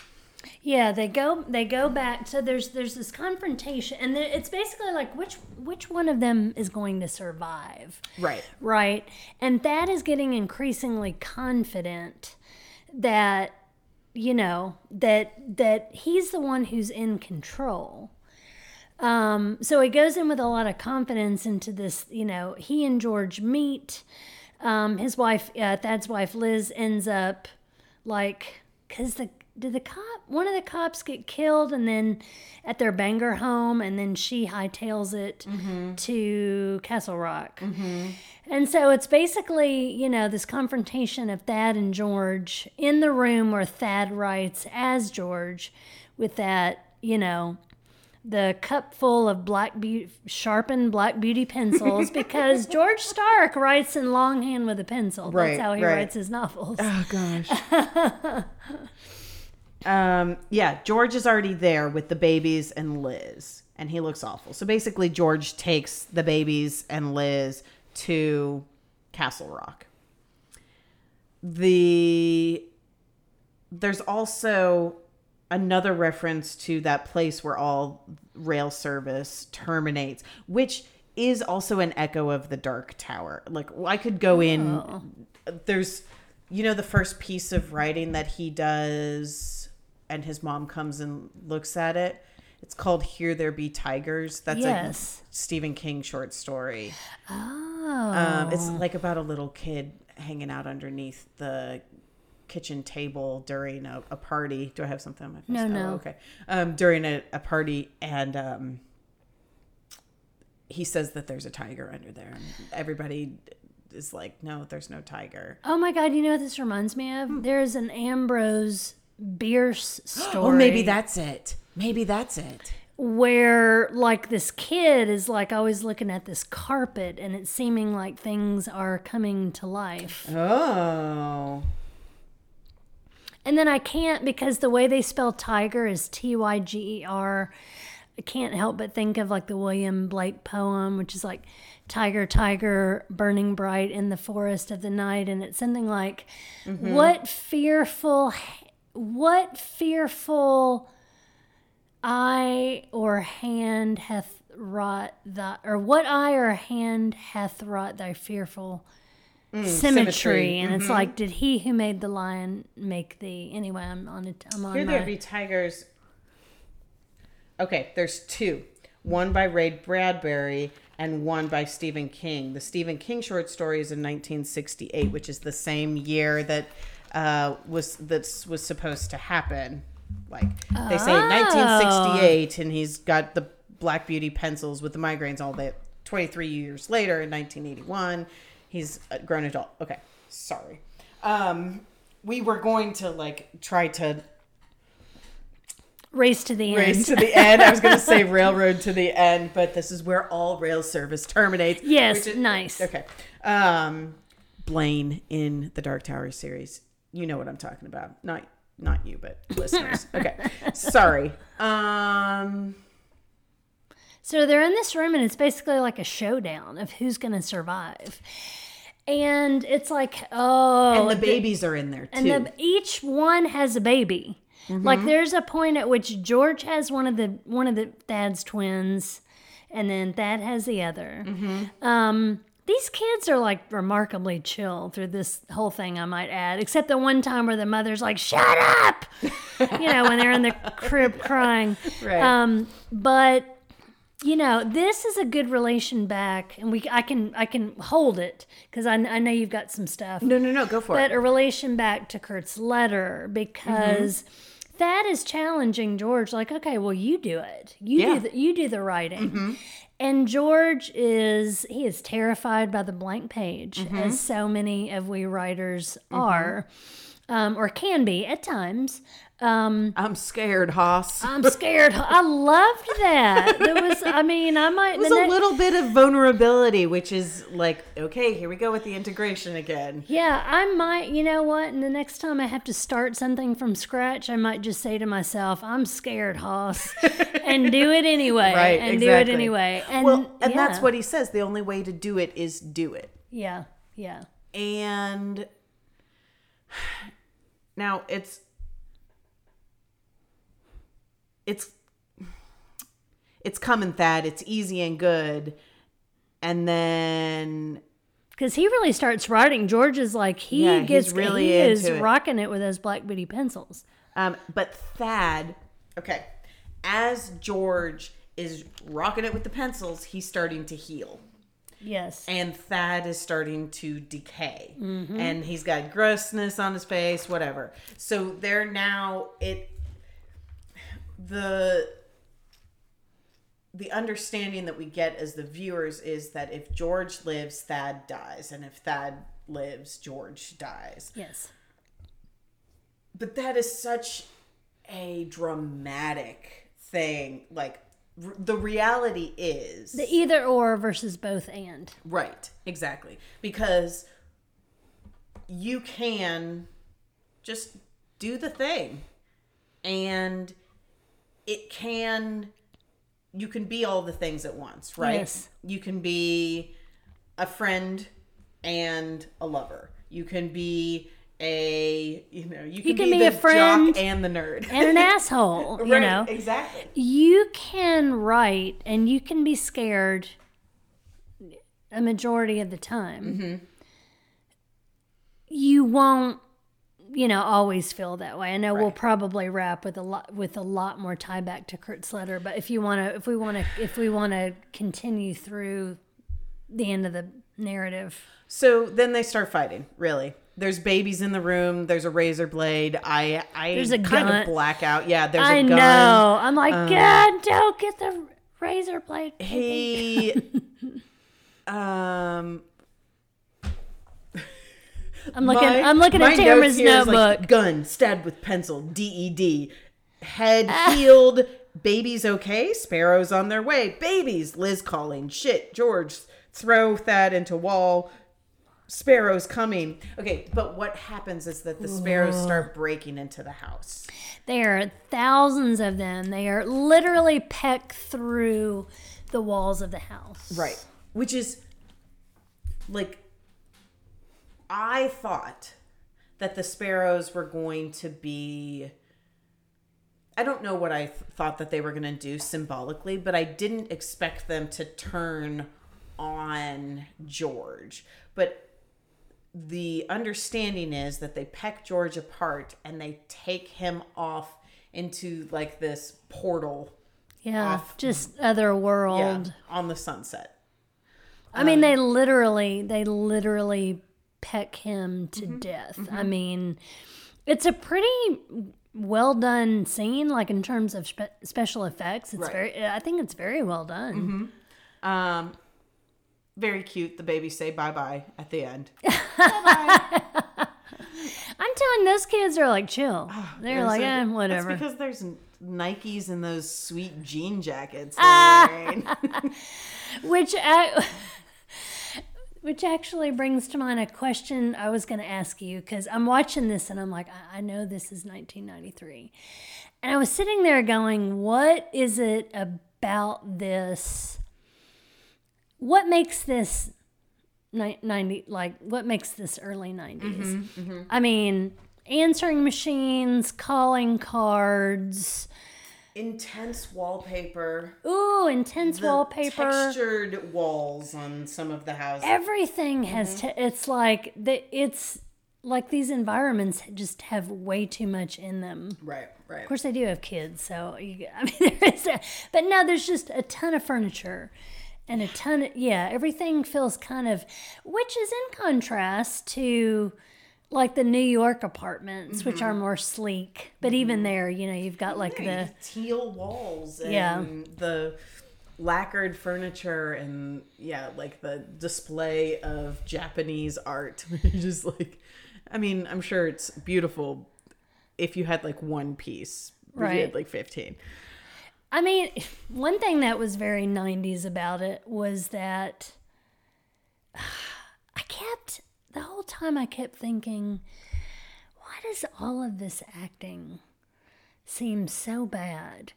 Yeah, they go back. So there's this confrontation, and it's basically like which one of them is going to survive. Right. And Thad is getting increasingly confident that that he's the one who's in control. So he goes in with a lot of confidence into this. He and George meet. His wife, Thad's wife, Liz, ends up like, because one of the cops get killed, and then at their Bangor home, and then she hightails it to Castle Rock. Mm-hmm. And so it's basically, this confrontation of Thad and George in the room where Thad writes as George with that, the cup full of sharpened black beauty pencils, because George Stark writes in longhand with a pencil. That's how he writes his novels. Oh, gosh. George is already there with the babies and Liz, and he looks awful. So basically, George takes the babies and Liz to Castle Rock. There's also another reference to that place where all rail service terminates, which is also an echo of the Dark Tower. Like, I could go in. There's, the first piece of writing that he does, and his mom comes and looks at it. It's called Here There Be Tigers. That's a Stephen King short story. Oh. It's like about a little kid hanging out underneath the kitchen table during a party. Do I have something on my face? No. Oh, okay. During a party, and he says that there's a tiger under there, and everybody is like, no, there's no tiger. Oh my God, you know what this reminds me of? There's an Ambrose Bierce story. Oh, maybe that's it. Where like this kid is like always looking at this carpet, and it's seeming like things are coming to life. Oh. And then I can't, because the way they spell tiger is Tyger, I can't help but think of like the William Blake poem, which is like, tiger, tiger, burning bright in the forest of the night. And it's something like, what fearful eye or hand hath wrought thy, or what eye or hand hath wrought thy fearful symmetry. And it's like, did he who made the lion make thee? Anyway, Here There Be Tigers. Okay, there's two. One by Ray Bradbury and one by Stephen King. The Stephen King short story is in 1968, which is the same year that was supposed to happen. Like, they say 1968, and he's got the black beauty pencils with the migraines all that. 23 years later, in 1981, he's a grown adult. Okay, sorry. We were going to like try to race to the end. I was going to say railroad to the end, but this is where all rail service terminates. Yes, nice. Okay. Blaine in the Dark Tower series. You know what I'm talking about. Not you, but listeners. Okay. Sorry. So they're in this room, and it's basically like a showdown of who's going to survive. And it's like, and the babies are in there, too. And each one has a baby. Mm-hmm. Like, there's a point at which George has one of the Thad's twins, and then Thad has the other. Mm-hmm. These kids are like remarkably chill through this whole thing, I might add, except the one time where the mother's like, shut up, you know, when they're in the crib crying. Right. But, you know, this is a good relation back, and I can hold it because I know you've got some stuff. No, go for it. But a relation back to Kurt's letter, because mm-hmm. that is challenging George. Like, okay, well, you do it. You do the writing. Mm-hmm. And George is terrified by the blank page, mm-hmm. as so many of we writers mm-hmm. are, or can be at times. I'm scared, Hoss. I'm scared. I loved that. There was, I mean, I might... It was a little bit of vulnerability, which is like, okay, here we go with the integration again. Yeah, I might, you know what, and the next time I have to start something from scratch, I might just say to myself, I'm scared, Hoss, and do it anyway. Right, and exactly. Do it anyway. And, well, and yeah. That's what he says. The only way to do it is do it. Yeah, yeah. And now It's coming, Thad. It's easy and good. And then... Because he really starts writing. George is like, he is rocking it with those Black Beauty pencils. But Thad, okay, as George is rocking it with the pencils, he's starting to heal. Yes. And Thad is starting to decay. Mm-hmm. And he's got grossness on his face, whatever. So they're now... The understanding that we get as the viewers is that if George lives, Thad dies. And if Thad lives, George dies. Yes. But that is such a dramatic thing. Like, the reality is... The either or versus both and. Right. Exactly. Because you can just do the thing. And... You can be all the things at once, right? Yes. You can be a friend and a lover. You can be you can be the friend jock and the nerd. And an asshole, right, you know? Exactly. You can write and you can be scared a majority of the time. Mm-hmm. You won't. You know, always feel that way. I know We'll probably wrap with a lot more tie back to Kurt's letter, but if we want to continue through the end of the narrative. So then they start fighting, really. There's babies in the room. There's a razor blade. I kind of black out. Yeah, there's a gun. I know. I'm like, God, don't get the razor blade. I'm looking at Tamara's notebook. Like, gun, stabbed with pencil, DED, head healed, babies okay, sparrows on their way, babies, Liz calling, shit, George, throw Thad into wall, sparrows coming. Okay, but what happens is that the sparrows start breaking into the house. There are thousands of them. They are literally peck through the walls of the house. Right, which is like... I thought that the sparrows were going to be... I don't know what I thought that they were going to do symbolically, but I didn't expect them to turn on George. But the understanding is that they peck George apart and they take him off into like this portal. Yeah, just other world. Yeah, on the sunset. I mean, they literally... peck him to mm-hmm. death. Mm-hmm. I mean, it's a pretty well done scene, like in terms of special effects. It's right. I think it's very well done. Mm-hmm. Very cute. The babies say bye bye at the end. Bye bye. I'm telling, those kids are like chill. They're like, whatever. It's because there's Nikes in those sweet jean jackets they're wearing. Which actually brings to mind a question I was going to ask you, because I'm watching this and I'm like, I know this is 1993. And I was sitting there going, what is it about this? What makes this what makes this early 90s? Mm-hmm, mm-hmm. I mean, answering machines, calling cards, Intense wallpaper. Ooh, intense wallpaper. Textured walls on some of the houses. Everything has it's like these environments just have way too much in them. Right, right. Of course, they do have kids, so there's just a ton of furniture. And a ton of, everything feels kind of, which is in contrast to like the New York apartments, which are more sleek. But even there, you've got like the teal walls and the lacquered furniture and like the display of Japanese art. Just like, I mean, I'm sure it's beautiful if you had like one piece, right? You had like 15. I mean, one thing that was very 90s about it was that the whole time I kept thinking, why does all of this acting seem so bad?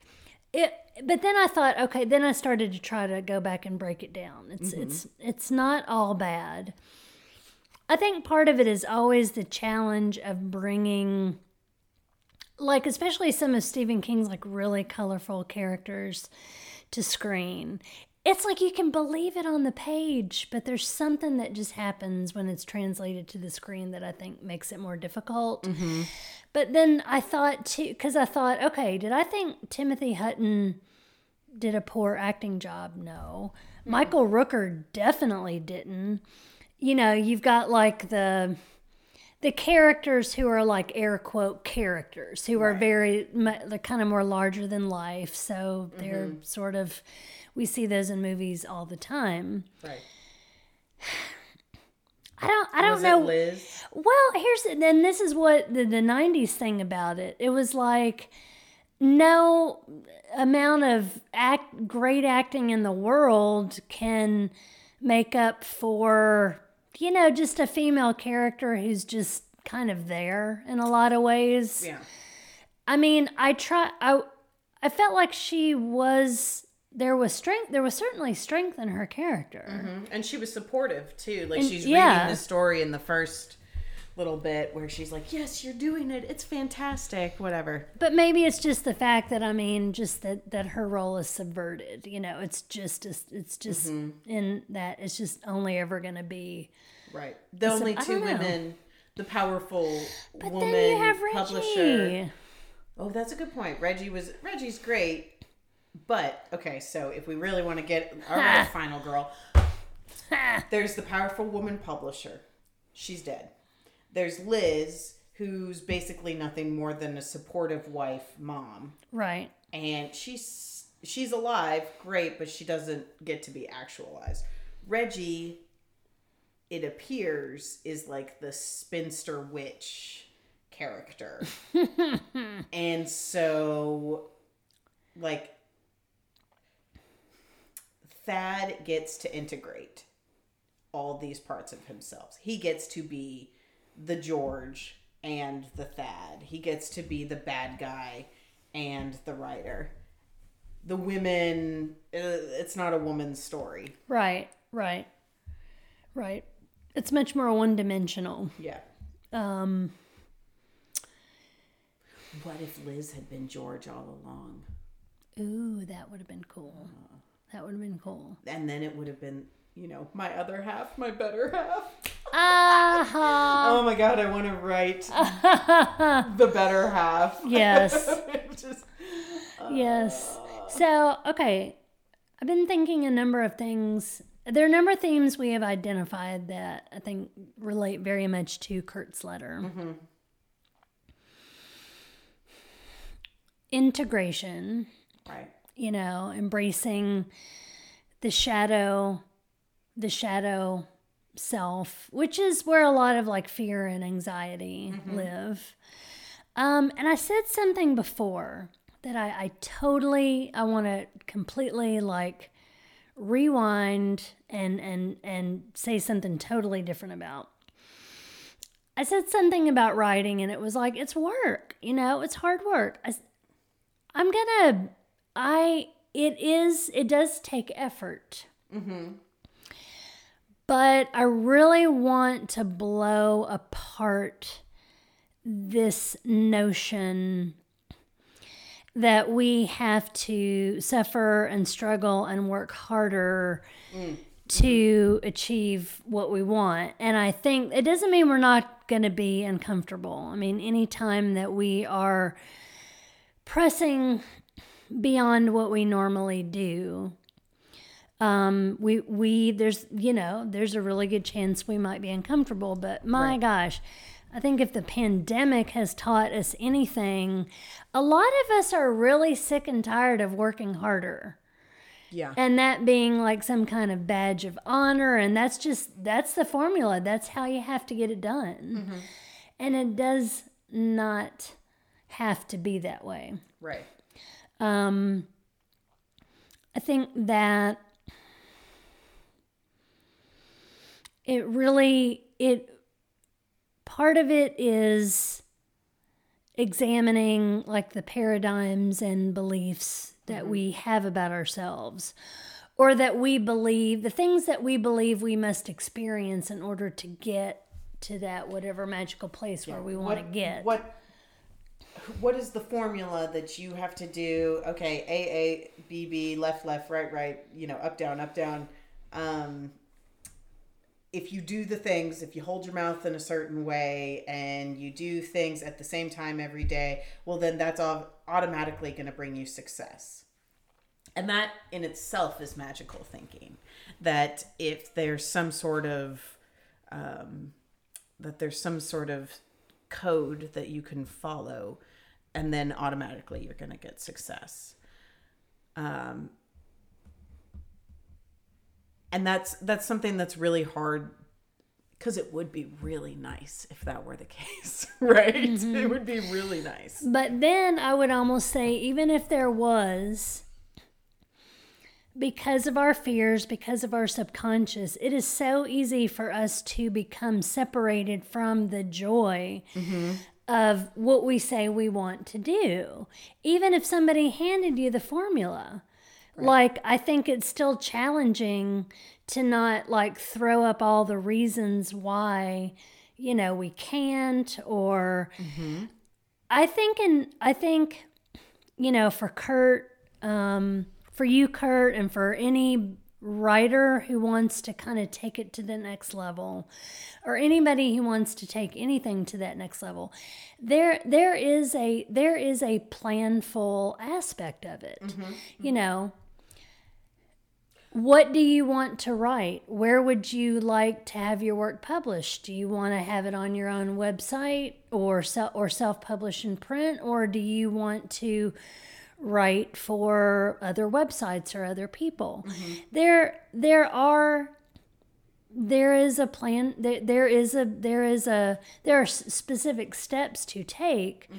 But then I thought, okay, then I started to try to go back and break it down. It's not all bad. I think part of it is always the challenge of bringing... like, especially some of Stephen King's, like, really colorful characters to screen. It's like you can believe it on the page, but there's something that just happens when it's translated to the screen that I think makes it more difficult. Mm-hmm. But then I thought, too, because I thought, okay, did I think Timothy Hutton did a poor acting job? No. Mm-hmm. Michael Rooker definitely didn't. You've got, like, the characters who are like air quote characters who are very, they're kind of more larger than life. So they're sort of, we see those in movies all the time. Right. I don't know. Liz? Well, this is what the 90s thing about it. It was like no amount of great acting in the world can make up for... just a female character who's just kind of there in a lot of ways. Yeah. I mean, I felt like there was certainly strength in her character. Mm-hmm. And she was supportive too. Like she's reading the story in the first little bit where she's like, yes, you're doing it. It's fantastic. Whatever. But maybe it's just the fact that, that her role is subverted. It's just in that it's just only ever going to be. Right. The only two women, the powerful woman, then you have publisher. Oh, that's a good point. Reggie's great. But okay. So if we really want to get our final girl, there's the powerful woman publisher. She's dead. There's Liz, who's basically nothing more than a supportive wife, mom. Right. And she's alive, great, but she doesn't get to be actualized. Reggie, it appears, is like the spinster witch character. And so, like, Thad gets to integrate all these parts of himself. He gets to be the George and the Thad. He gets to be the bad guy and the writer. The women, it's not a woman's story. Right. It's much more one-dimensional. Yeah. What if Liz had been George all along? Ooh, that would have been cool. And then it would have been... my other half, my better half. Oh my God, I want to write the better half. Yes. Yes. So, okay. I've been thinking a number of things. There are a number of themes we have identified that I think relate very much to Kurt's letter. Mm-hmm. Integration. Right. Embracing the shadow self, which is where a lot of like fear and anxiety live. And I said something before that I want to completely like rewind and say something totally different about. I said something about writing and it was like, it's work, it's hard work. It does take effort. Mm-hmm. But I really want to blow apart this notion that we have to suffer and struggle and work harder to achieve what we want. And I think it doesn't mean we're not going to be uncomfortable. I mean, any time that we are pressing beyond what we normally do, there's a really good chance we might be uncomfortable. But my gosh, I think if the pandemic has taught us anything, a lot of us are really sick and tired of working harder. Yeah. And that being like some kind of badge of honor. And that's the formula. That's how you have to get it done. Mm-hmm. And it does not have to be that way. Right. I think that part of it is examining like the paradigms and beliefs that we have about ourselves, or that we believe, the things that we believe we must experience in order to get to that whatever magical place where we want to get. What is the formula that you have to do? Okay, A, B, B, left, left, right, right, up, down, up, down. If you do the things, if you hold your mouth in a certain way and you do things at the same time every day, well, then that's all automatically going to bring you success. And that in itself is magical thinking. That if there's some sort of, code that you can follow, and then automatically you're going to get success. And that's something that's really hard, because it would be really nice if that were the case, right? Mm-hmm. It would be really nice. But then I would almost say, even if there was, because of our fears, because of our subconscious, it is so easy for us to become separated from the joy of what we say we want to do. Even if somebody handed you the formula. Right. Like, I think it's still challenging to not like throw up all the reasons why, we can't, or I think, for Kurt, for you, Kurt, and for any writer who wants to kind of take it to the next level, or anybody who wants to take anything to that next level, there is a planful aspect of it. What do you want to write? Where would you like to have your work published? Do you want to have it on your own website, or self-publish in print, or do you want to write for other websites or other people? There are specific steps to take,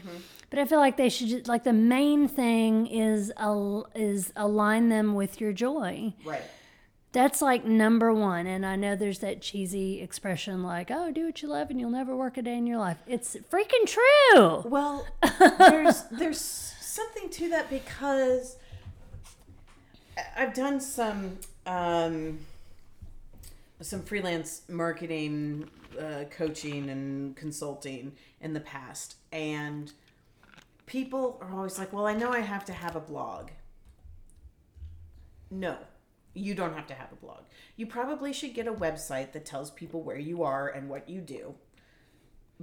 but I feel like they should, like, the main thing is align them with your joy. Right. That's like number one. And I know there's that cheesy expression like, oh, do what you love and you'll never work a day in your life. It's freaking true. Well, there's something to that, because I've done some freelance marketing, coaching and consulting in the past, and people are always like, well, I know I have to have a blog. No, you don't have to have a blog. You probably should get a website that tells people where you are and what you do,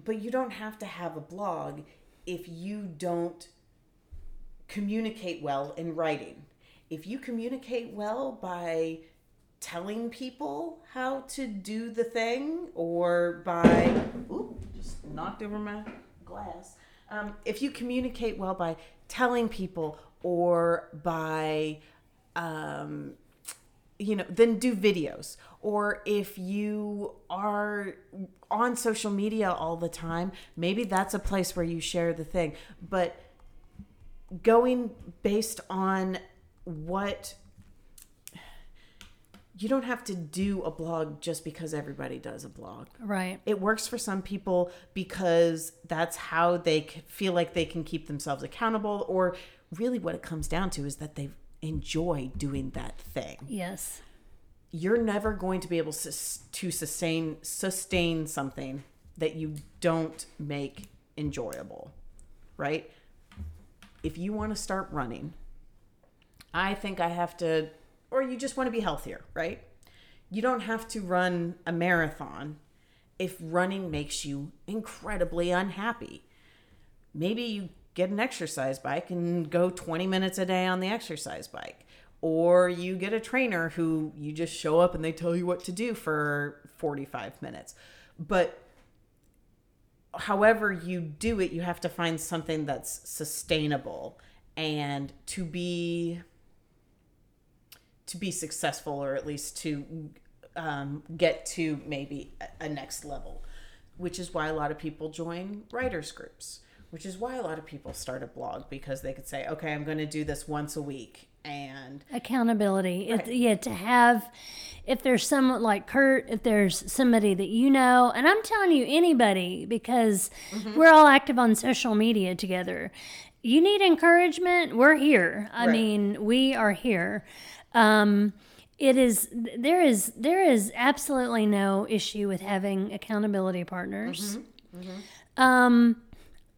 but you don't have to have a blog if you don't communicate well in writing. If you communicate well by telling people how to do the thing, or by just knocked over my glass. If you communicate well by telling people, or by then do videos. Or if you are on social media all the time, maybe that's a place where you share the thing. But going based on what, you don't have to do a blog just because everybody does a blog. Right. It works for some people because that's how they feel like they can keep themselves accountable, or really what it comes down to is that they enjoy doing that thing. Yes. You're never going to be able to sustain something that you don't make enjoyable, right? if you want to start running, I think I have to, or you just want to be healthier, right? You don't have to run a marathon if running makes you incredibly unhappy. Maybe you get an exercise bike and go 20 minutes a day on the exercise bike. Or you get a trainer who you just show up and they tell you what to do for 45 minutes. But however you do it, you have to find something that's sustainable. And to be successful, or at least to get to maybe a next level, which is why a lot of people join writers groups, which is why a lot of people start a blog, because they could say, okay, I'm going to do this once a week. And accountability. Right. To have, if there's someone like Kurt, if there's somebody that you know, and I'm telling you, anybody, because we're all active on social media together. You need encouragement, we're here. I mean, we are here. There is absolutely no issue with having accountability partners.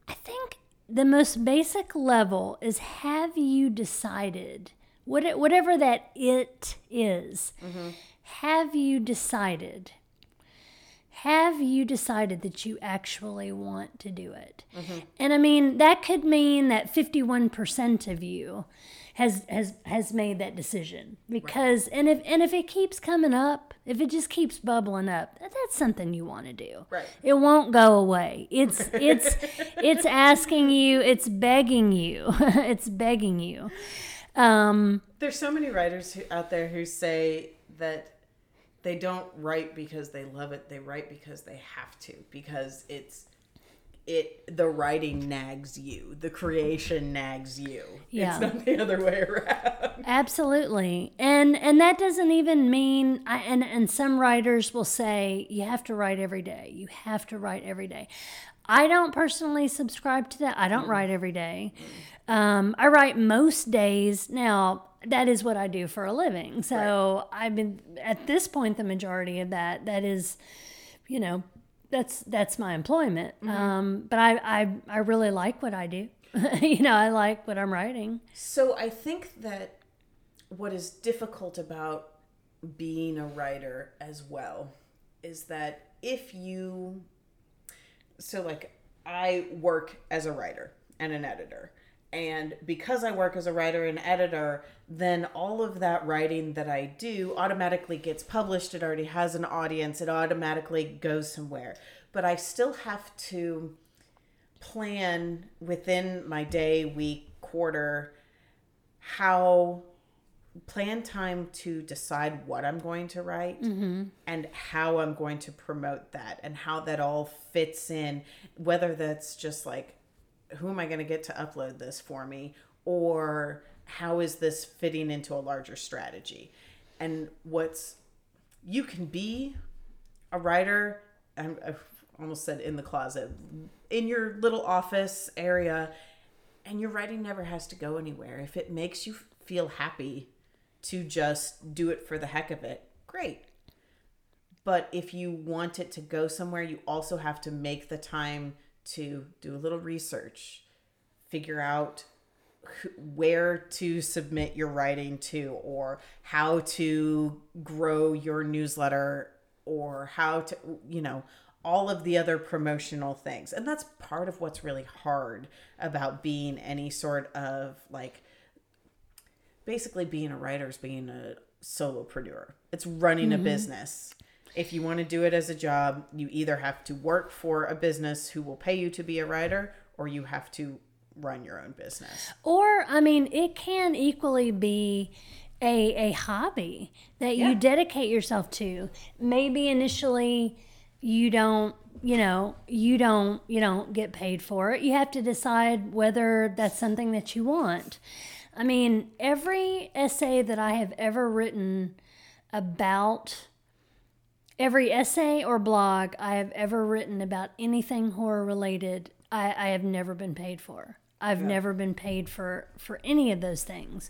I think the most basic level is, have you decided whatever that it is? Have you decided that you actually want to do it? And I mean, that could mean that 51% of you has made that decision, because and if it keeps coming up, if it just keeps bubbling up, that's something you want to do. Right. It won't go away. It's asking you. It's begging you. There's so many writers out there who say that they don't write because they love it. They write because they have to, because the writing nags you. The creation nags you. Yeah. It's not the other way around. Absolutely. And that doesn't even mean, and some writers will say, you have to write every day. You have to write every day. I don't personally subscribe to that. I don't write every day. I write most days. Now, that is what I do for a living. So I've been, at this point, the majority of that is, you know, that's my employment. But I really like what I do. You know, I like what I'm writing. So I think that what is difficult about being a writer as well is that I work as a writer and an editor. And because I work as a writer and editor, then all of that writing that I do automatically gets published. It already has an audience. It automatically goes somewhere. But I still have to plan within my day, week, quarter, plan time to decide what I'm going to write and how I'm going to promote that and how that all fits in, whether that's just like, who am I going to get to upload this for me? Or how is this fitting into a larger strategy? And you can be a writer, I almost said in the closet, in your little office area, and your writing never has to go anywhere. If it makes you feel happy to just do it for the heck of it, great. But if you want it to go somewhere, you also have to make the time to do a little research, figure out where to submit your writing to, or how to grow your newsletter, or how to, you know, all of the other promotional things. And that's part of what's really hard about being any sort of, like, basically being a writer is being a solopreneur. It's running a business. If you want to do it as a job, you either have to work for a business who will pay you to be a writer, or you have to run your own business. Or, I mean, it can equally be a hobby that you dedicate yourself to. Maybe initially you don't get paid for it. You have to decide whether that's something that you want. I mean, every essay that I have ever written about... Every essay or blog I have ever written about anything horror-related, I have never been paid for. I've never been paid for any of those things.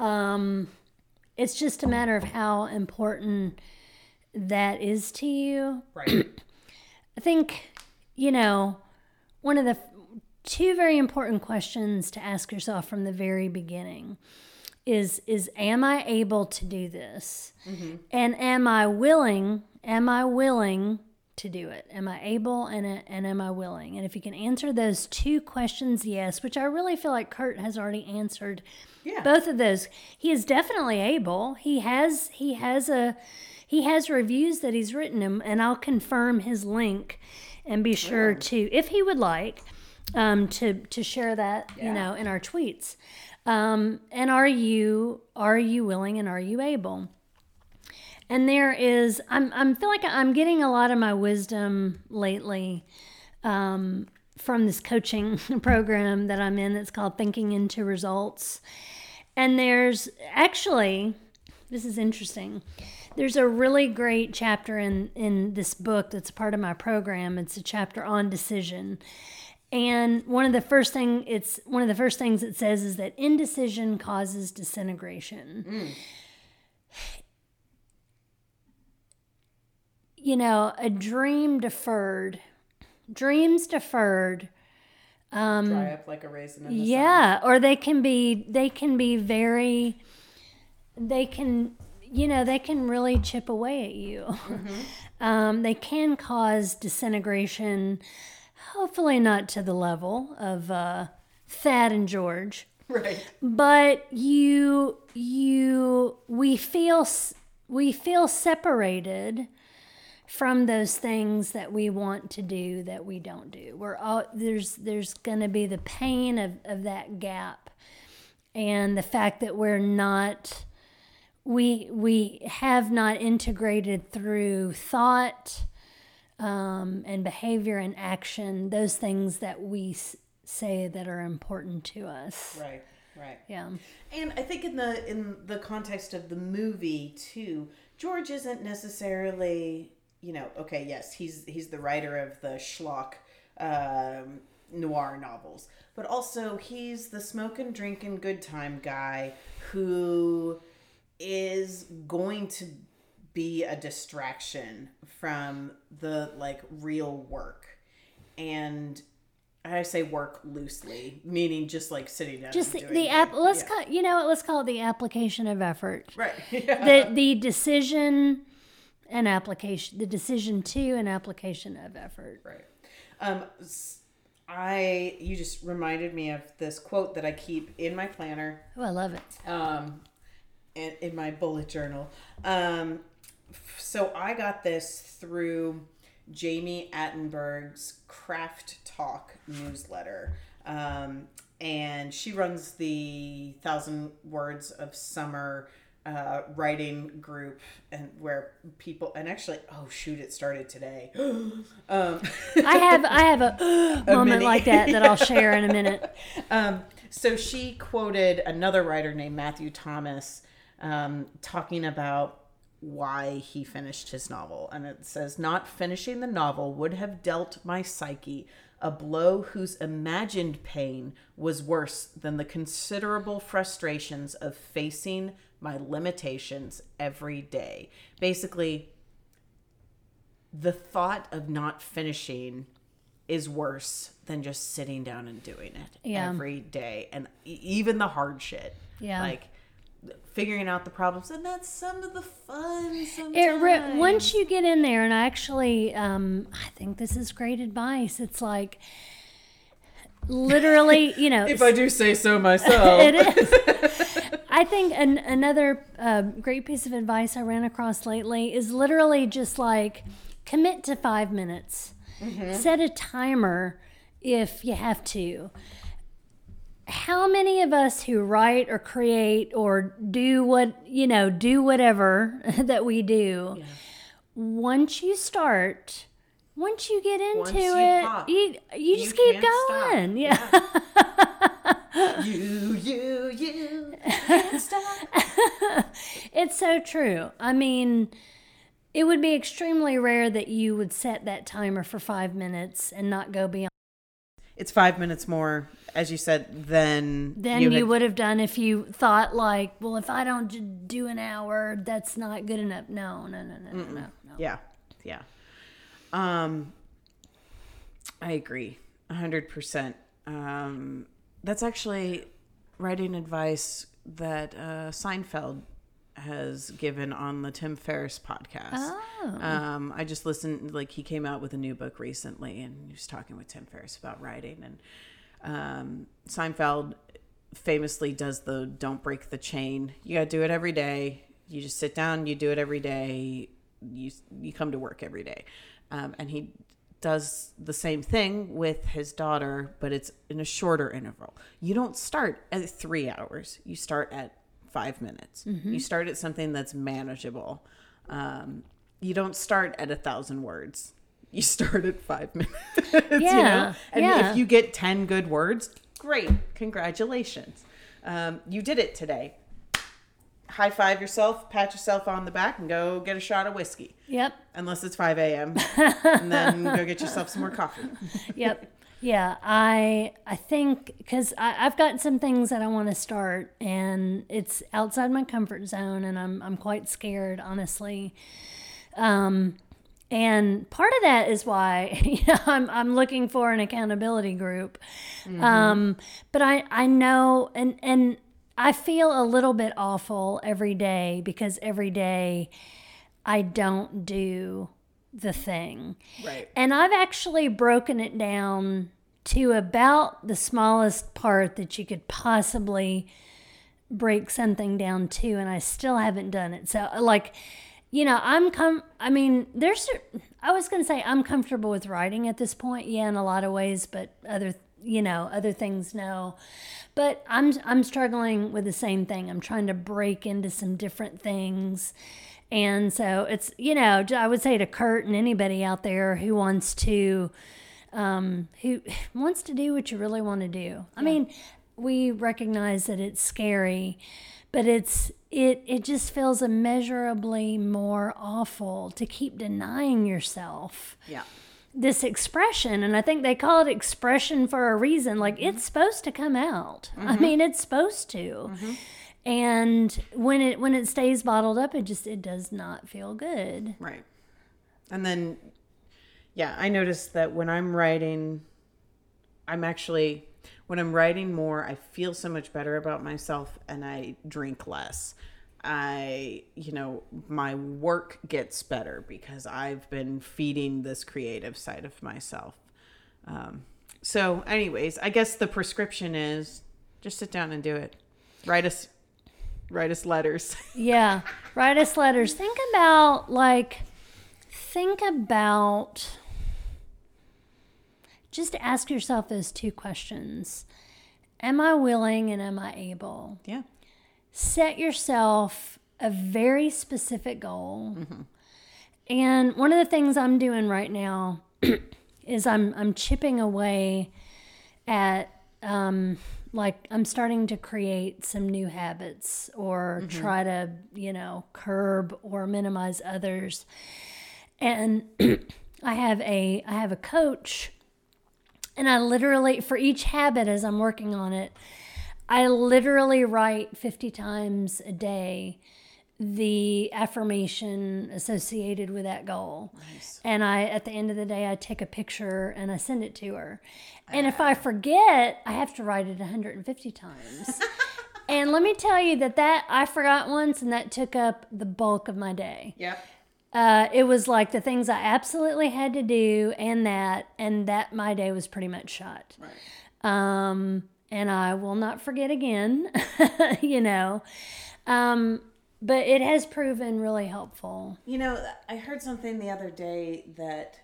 It's just a matter of how important that is to you. Right. I think, you know, one of the two very important questions to ask yourself from the very beginning is am I able to do this? Mm-hmm. And am I willing to do it? Am I able and am I willing? And if you can answer those two questions, yes, which I really feel like Kurt has already answered both of those. He is definitely able. He has reviews that he's written him, and I'll confirm his link and be sure to, if he would like, to share that, you know, in our tweets. And are you willing and are you able? And there is, I'm feel like I'm getting a lot of my wisdom lately from this coaching program that I'm in that's called Thinking into Results. And there's actually, this is interesting, there's a really great chapter in this book that's part of my program. It's a chapter on decision. And one of the first things it says is that indecision causes disintegration. Mm. You know, a dreams deferred. Dry up like a raisin in the sun. Or they can really chip away at you. Mm-hmm. They can cause disintegration, hopefully not to the level of Thad and George. Right. But we feel separated from those things that we want to do that we don't do. There's going to be the pain of that gap, and the fact that we have not integrated through thought and behavior and action those things that we say that are important to us. Right. Right. Yeah. And I think in the context of the movie too, George isn't necessarily, you know, okay, yes, he's the writer of the schlock noir novels, but also he's the smoke and drink and good time guy who is going to be a distraction from the like real work. And I say work loosely, meaning just like sitting down. Just and doing the app. Let's call it the application of effort. Right. Yeah. The decision. An application, the decision to an application of effort. Right. You just reminded me of this quote that I keep in my planner. Oh, I love it. And in my bullet journal. So I got this through Jamie Attenberg's Craft Talk newsletter. And she runs the 1,000 Words of Summer writing group, and where people, and actually, oh shoot, it started today. I have a moment like that I'll share in a minute. So she quoted another writer named Matthew Thomas talking about why he finished his novel, and it says, "Not finishing the novel would have dealt my psyche a blow whose imagined pain was worse than the considerable frustrations of facing my limitations every day." Basically, the thought of not finishing is worse than just sitting down and doing it every day. And even the hard shit. Yeah. Like figuring out the problems. And that's some of the fun sometimes. Once you get in there, and actually, I think this is great advice. It's like, literally, you know. If I do say so myself. It is. I think another great piece of advice I ran across lately is literally just like commit to 5 minutes. Mm-hmm. Set a timer if you have to. How many of us who write or create or do whatever that we do, once you get into you just keep going. Stop. Yeah. you can't stop. It's so true. I mean, it would be extremely rare that you would set that timer for 5 minutes and not go beyond. It's 5 minutes more, as you said, than you would have done if you thought like, well, if I don't do an hour, that's not good enough. No. Yeah. I agree 100%. That's actually writing advice that Seinfeld has given on the Tim Ferriss podcast. Oh. I just listened, like he came out with a new book recently and he was talking with Tim Ferriss about writing, and Seinfeld famously does the don't break the chain. You got to do it every day. You just sit down, you do it every day. You come to work every day. And he does the same thing with his daughter, but it's in a shorter interval. You don't start at 3 hours. You start at 5 minutes. Mm-hmm. You start at something that's manageable. You don't start at 1,000 words. You start at 5 minutes. Yeah. You know? And if you get 10 good words, great. Congratulations. You did it today. High five yourself, pat yourself on the back, and go get a shot of whiskey. Yep. Unless it's 5 a.m. And then go get yourself some more coffee. Yep. Yeah, I think because I've got some things that I want to start, and it's outside my comfort zone, and I'm quite scared, honestly. And part of that is why, you know, I'm looking for an accountability group. Mm-hmm. But I know, and I feel a little bit awful every day because every day I don't do the thing. Right. And I've actually broken it down to about the smallest part that you could possibly break something down to, and I still haven't done it. So like, you know, I was going to say I'm comfortable with writing at this point. Yeah, in a lot of ways, but other things, no. But I'm struggling with the same thing. I'm trying to break into some different things. And so it's, you know, I would say to Kurt and anybody out there who wants to do what you really want to do. I mean, we recognize that it's scary, but it just feels immeasurably more awful to keep denying yourself. Yeah. This expression, and I think they call it expression for a reason. Like, mm-hmm. It's supposed to come out. Mm-hmm. I mean, it's supposed to. Mm-hmm. And when it stays bottled up, it does not feel good. Right. And then, yeah, I noticed that when I'm writing, when I'm writing more, I feel so much better about myself, and I drink less. My work gets better because I've been feeding this creative side of myself. So anyways, I guess the prescription is just sit down and do it. Write us letters. Yeah. Write us letters. Think about just ask yourself those two questions. Am I willing and am I able? Yeah. Set yourself a very specific goal. Mm-hmm. And one of the things I'm doing right now is I'm chipping away at, I'm starting to create some new habits or mm-hmm. try to, curb or minimize others. And I have a coach, and I literally, for each habit as I'm working on it, I literally write 50 times a day the affirmation associated with that goal. Nice. And at the end of the day, I take a picture and I send it to her. And if I forget, I have to write it 150 times. And let me tell you that I forgot once, and that took up the bulk of my day. Yeah. It was like the things I absolutely had to do and that my day was pretty much shot. Right. And I will not forget again, but it has proven really helpful. I heard something the other day that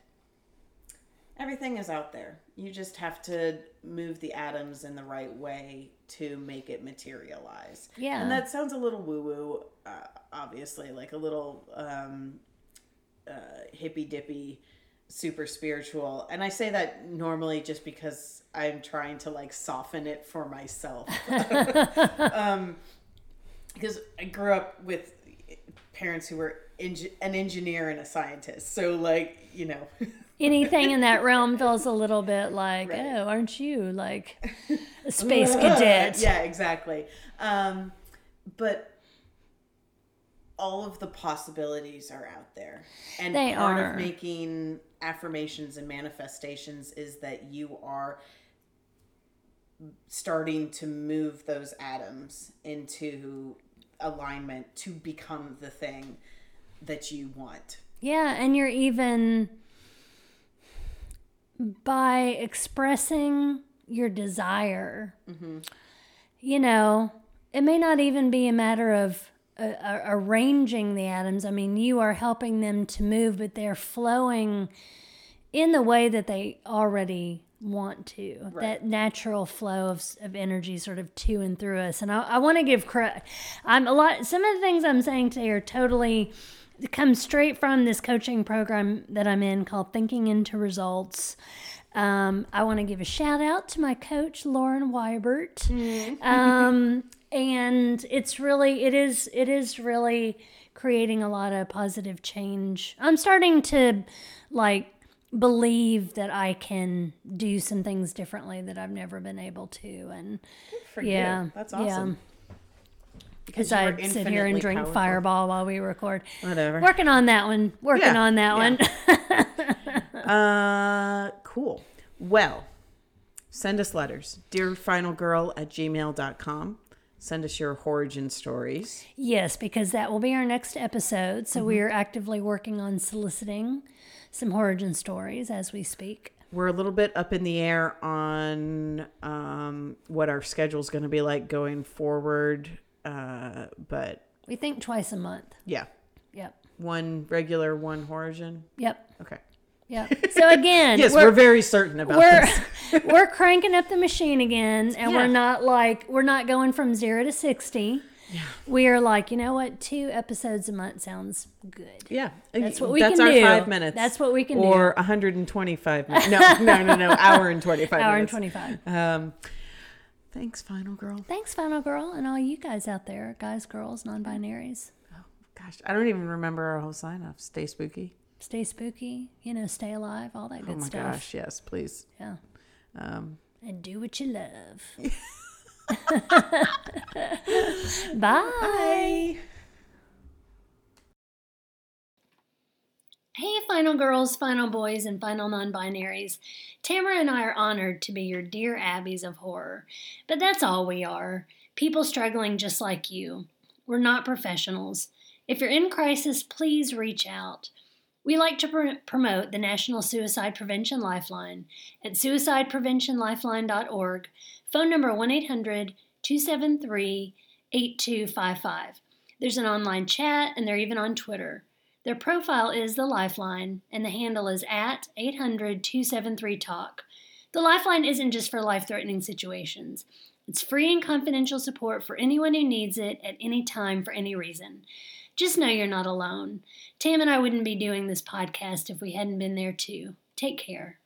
everything is out there. You just have to move the atoms in the right way to make it materialize. Yeah. And that sounds a little woo-woo, obviously, like a little hippy-dippy, super spiritual. And I say that normally just because I'm trying to soften it for myself. Because I grew up with parents who were an engineer and a scientist. So anything in that realm feels a little bit like, right. Oh, aren't you like a space cadet? Yeah, exactly. But all of the possibilities are out there. And they part are. Of making affirmations and manifestations is that you are starting to move those atoms into alignment to become the thing that you want. Yeah, and you're even, by expressing your desire, mm-hmm. you know, it may not even be a matter of arranging the atoms. I mean, you are helping them to move, but they're flowing in the way that they already want to. Right. That natural flow of energy sort of to and through us. And I want to give credit. Some of the things I'm saying today are totally come straight from this coaching program that I'm in called Thinking Into Results. I want to give a shout out to my coach, Lauren Wybert. Mm. And it is really creating a lot of positive change. I'm starting to believe that I can do some things differently that I've never been able to. And Good for you. That's awesome. Yeah. Because I sit here and drink Fireball while we record. Whatever. Working on that one. Cool. Well, send us letters. dearfinalgirl@gmail.com. Send us your origin stories. Yes, because that will be our next episode. So we are actively working on soliciting some origin stories as we speak. We're a little bit up in the air on what our schedule is going to be like going forward. But we think twice a month. Yeah. Yep. One regular, one origin. Yep. Okay. Yeah. So again, yes, we're very certain about this. We're cranking up the machine again, and we're not going from 0 to 60. Yeah. We are you know what? 2 episodes a month sounds good. Yeah. That's what we can do. That's our 5 minutes. That's what we can do. Or 125 minutes. No. Hour and 25 minutes. Hour and 25. Thanks, Final Girl. Thanks, Final Girl, and all you guys out there, guys, girls, non-binaries. Oh, gosh. I don't even remember our whole sign-off. Stay spooky. Stay spooky, stay alive, all that good stuff. Oh my gosh, yes, please. Yeah. And do what you love. Bye. Bye. Hey, Final Girls, Final Boys, and Final Non-Binaries. Tamara and I are honored to be your dear Abbies of horror. But that's all we are, people struggling just like you. We're not professionals. If you're in crisis, please reach out. We like to promote the National Suicide Prevention Lifeline at suicidepreventionlifeline.org, phone number 1-800-273-8255. There's an online chat, and they're even on Twitter. Their profile is The Lifeline, and the handle is @800-273-TALK. The Lifeline isn't just for life-threatening situations. It's free and confidential support for anyone who needs it at any time for any reason. Just know you're not alone. Tam and I wouldn't be doing this podcast if we hadn't been there too. Take care.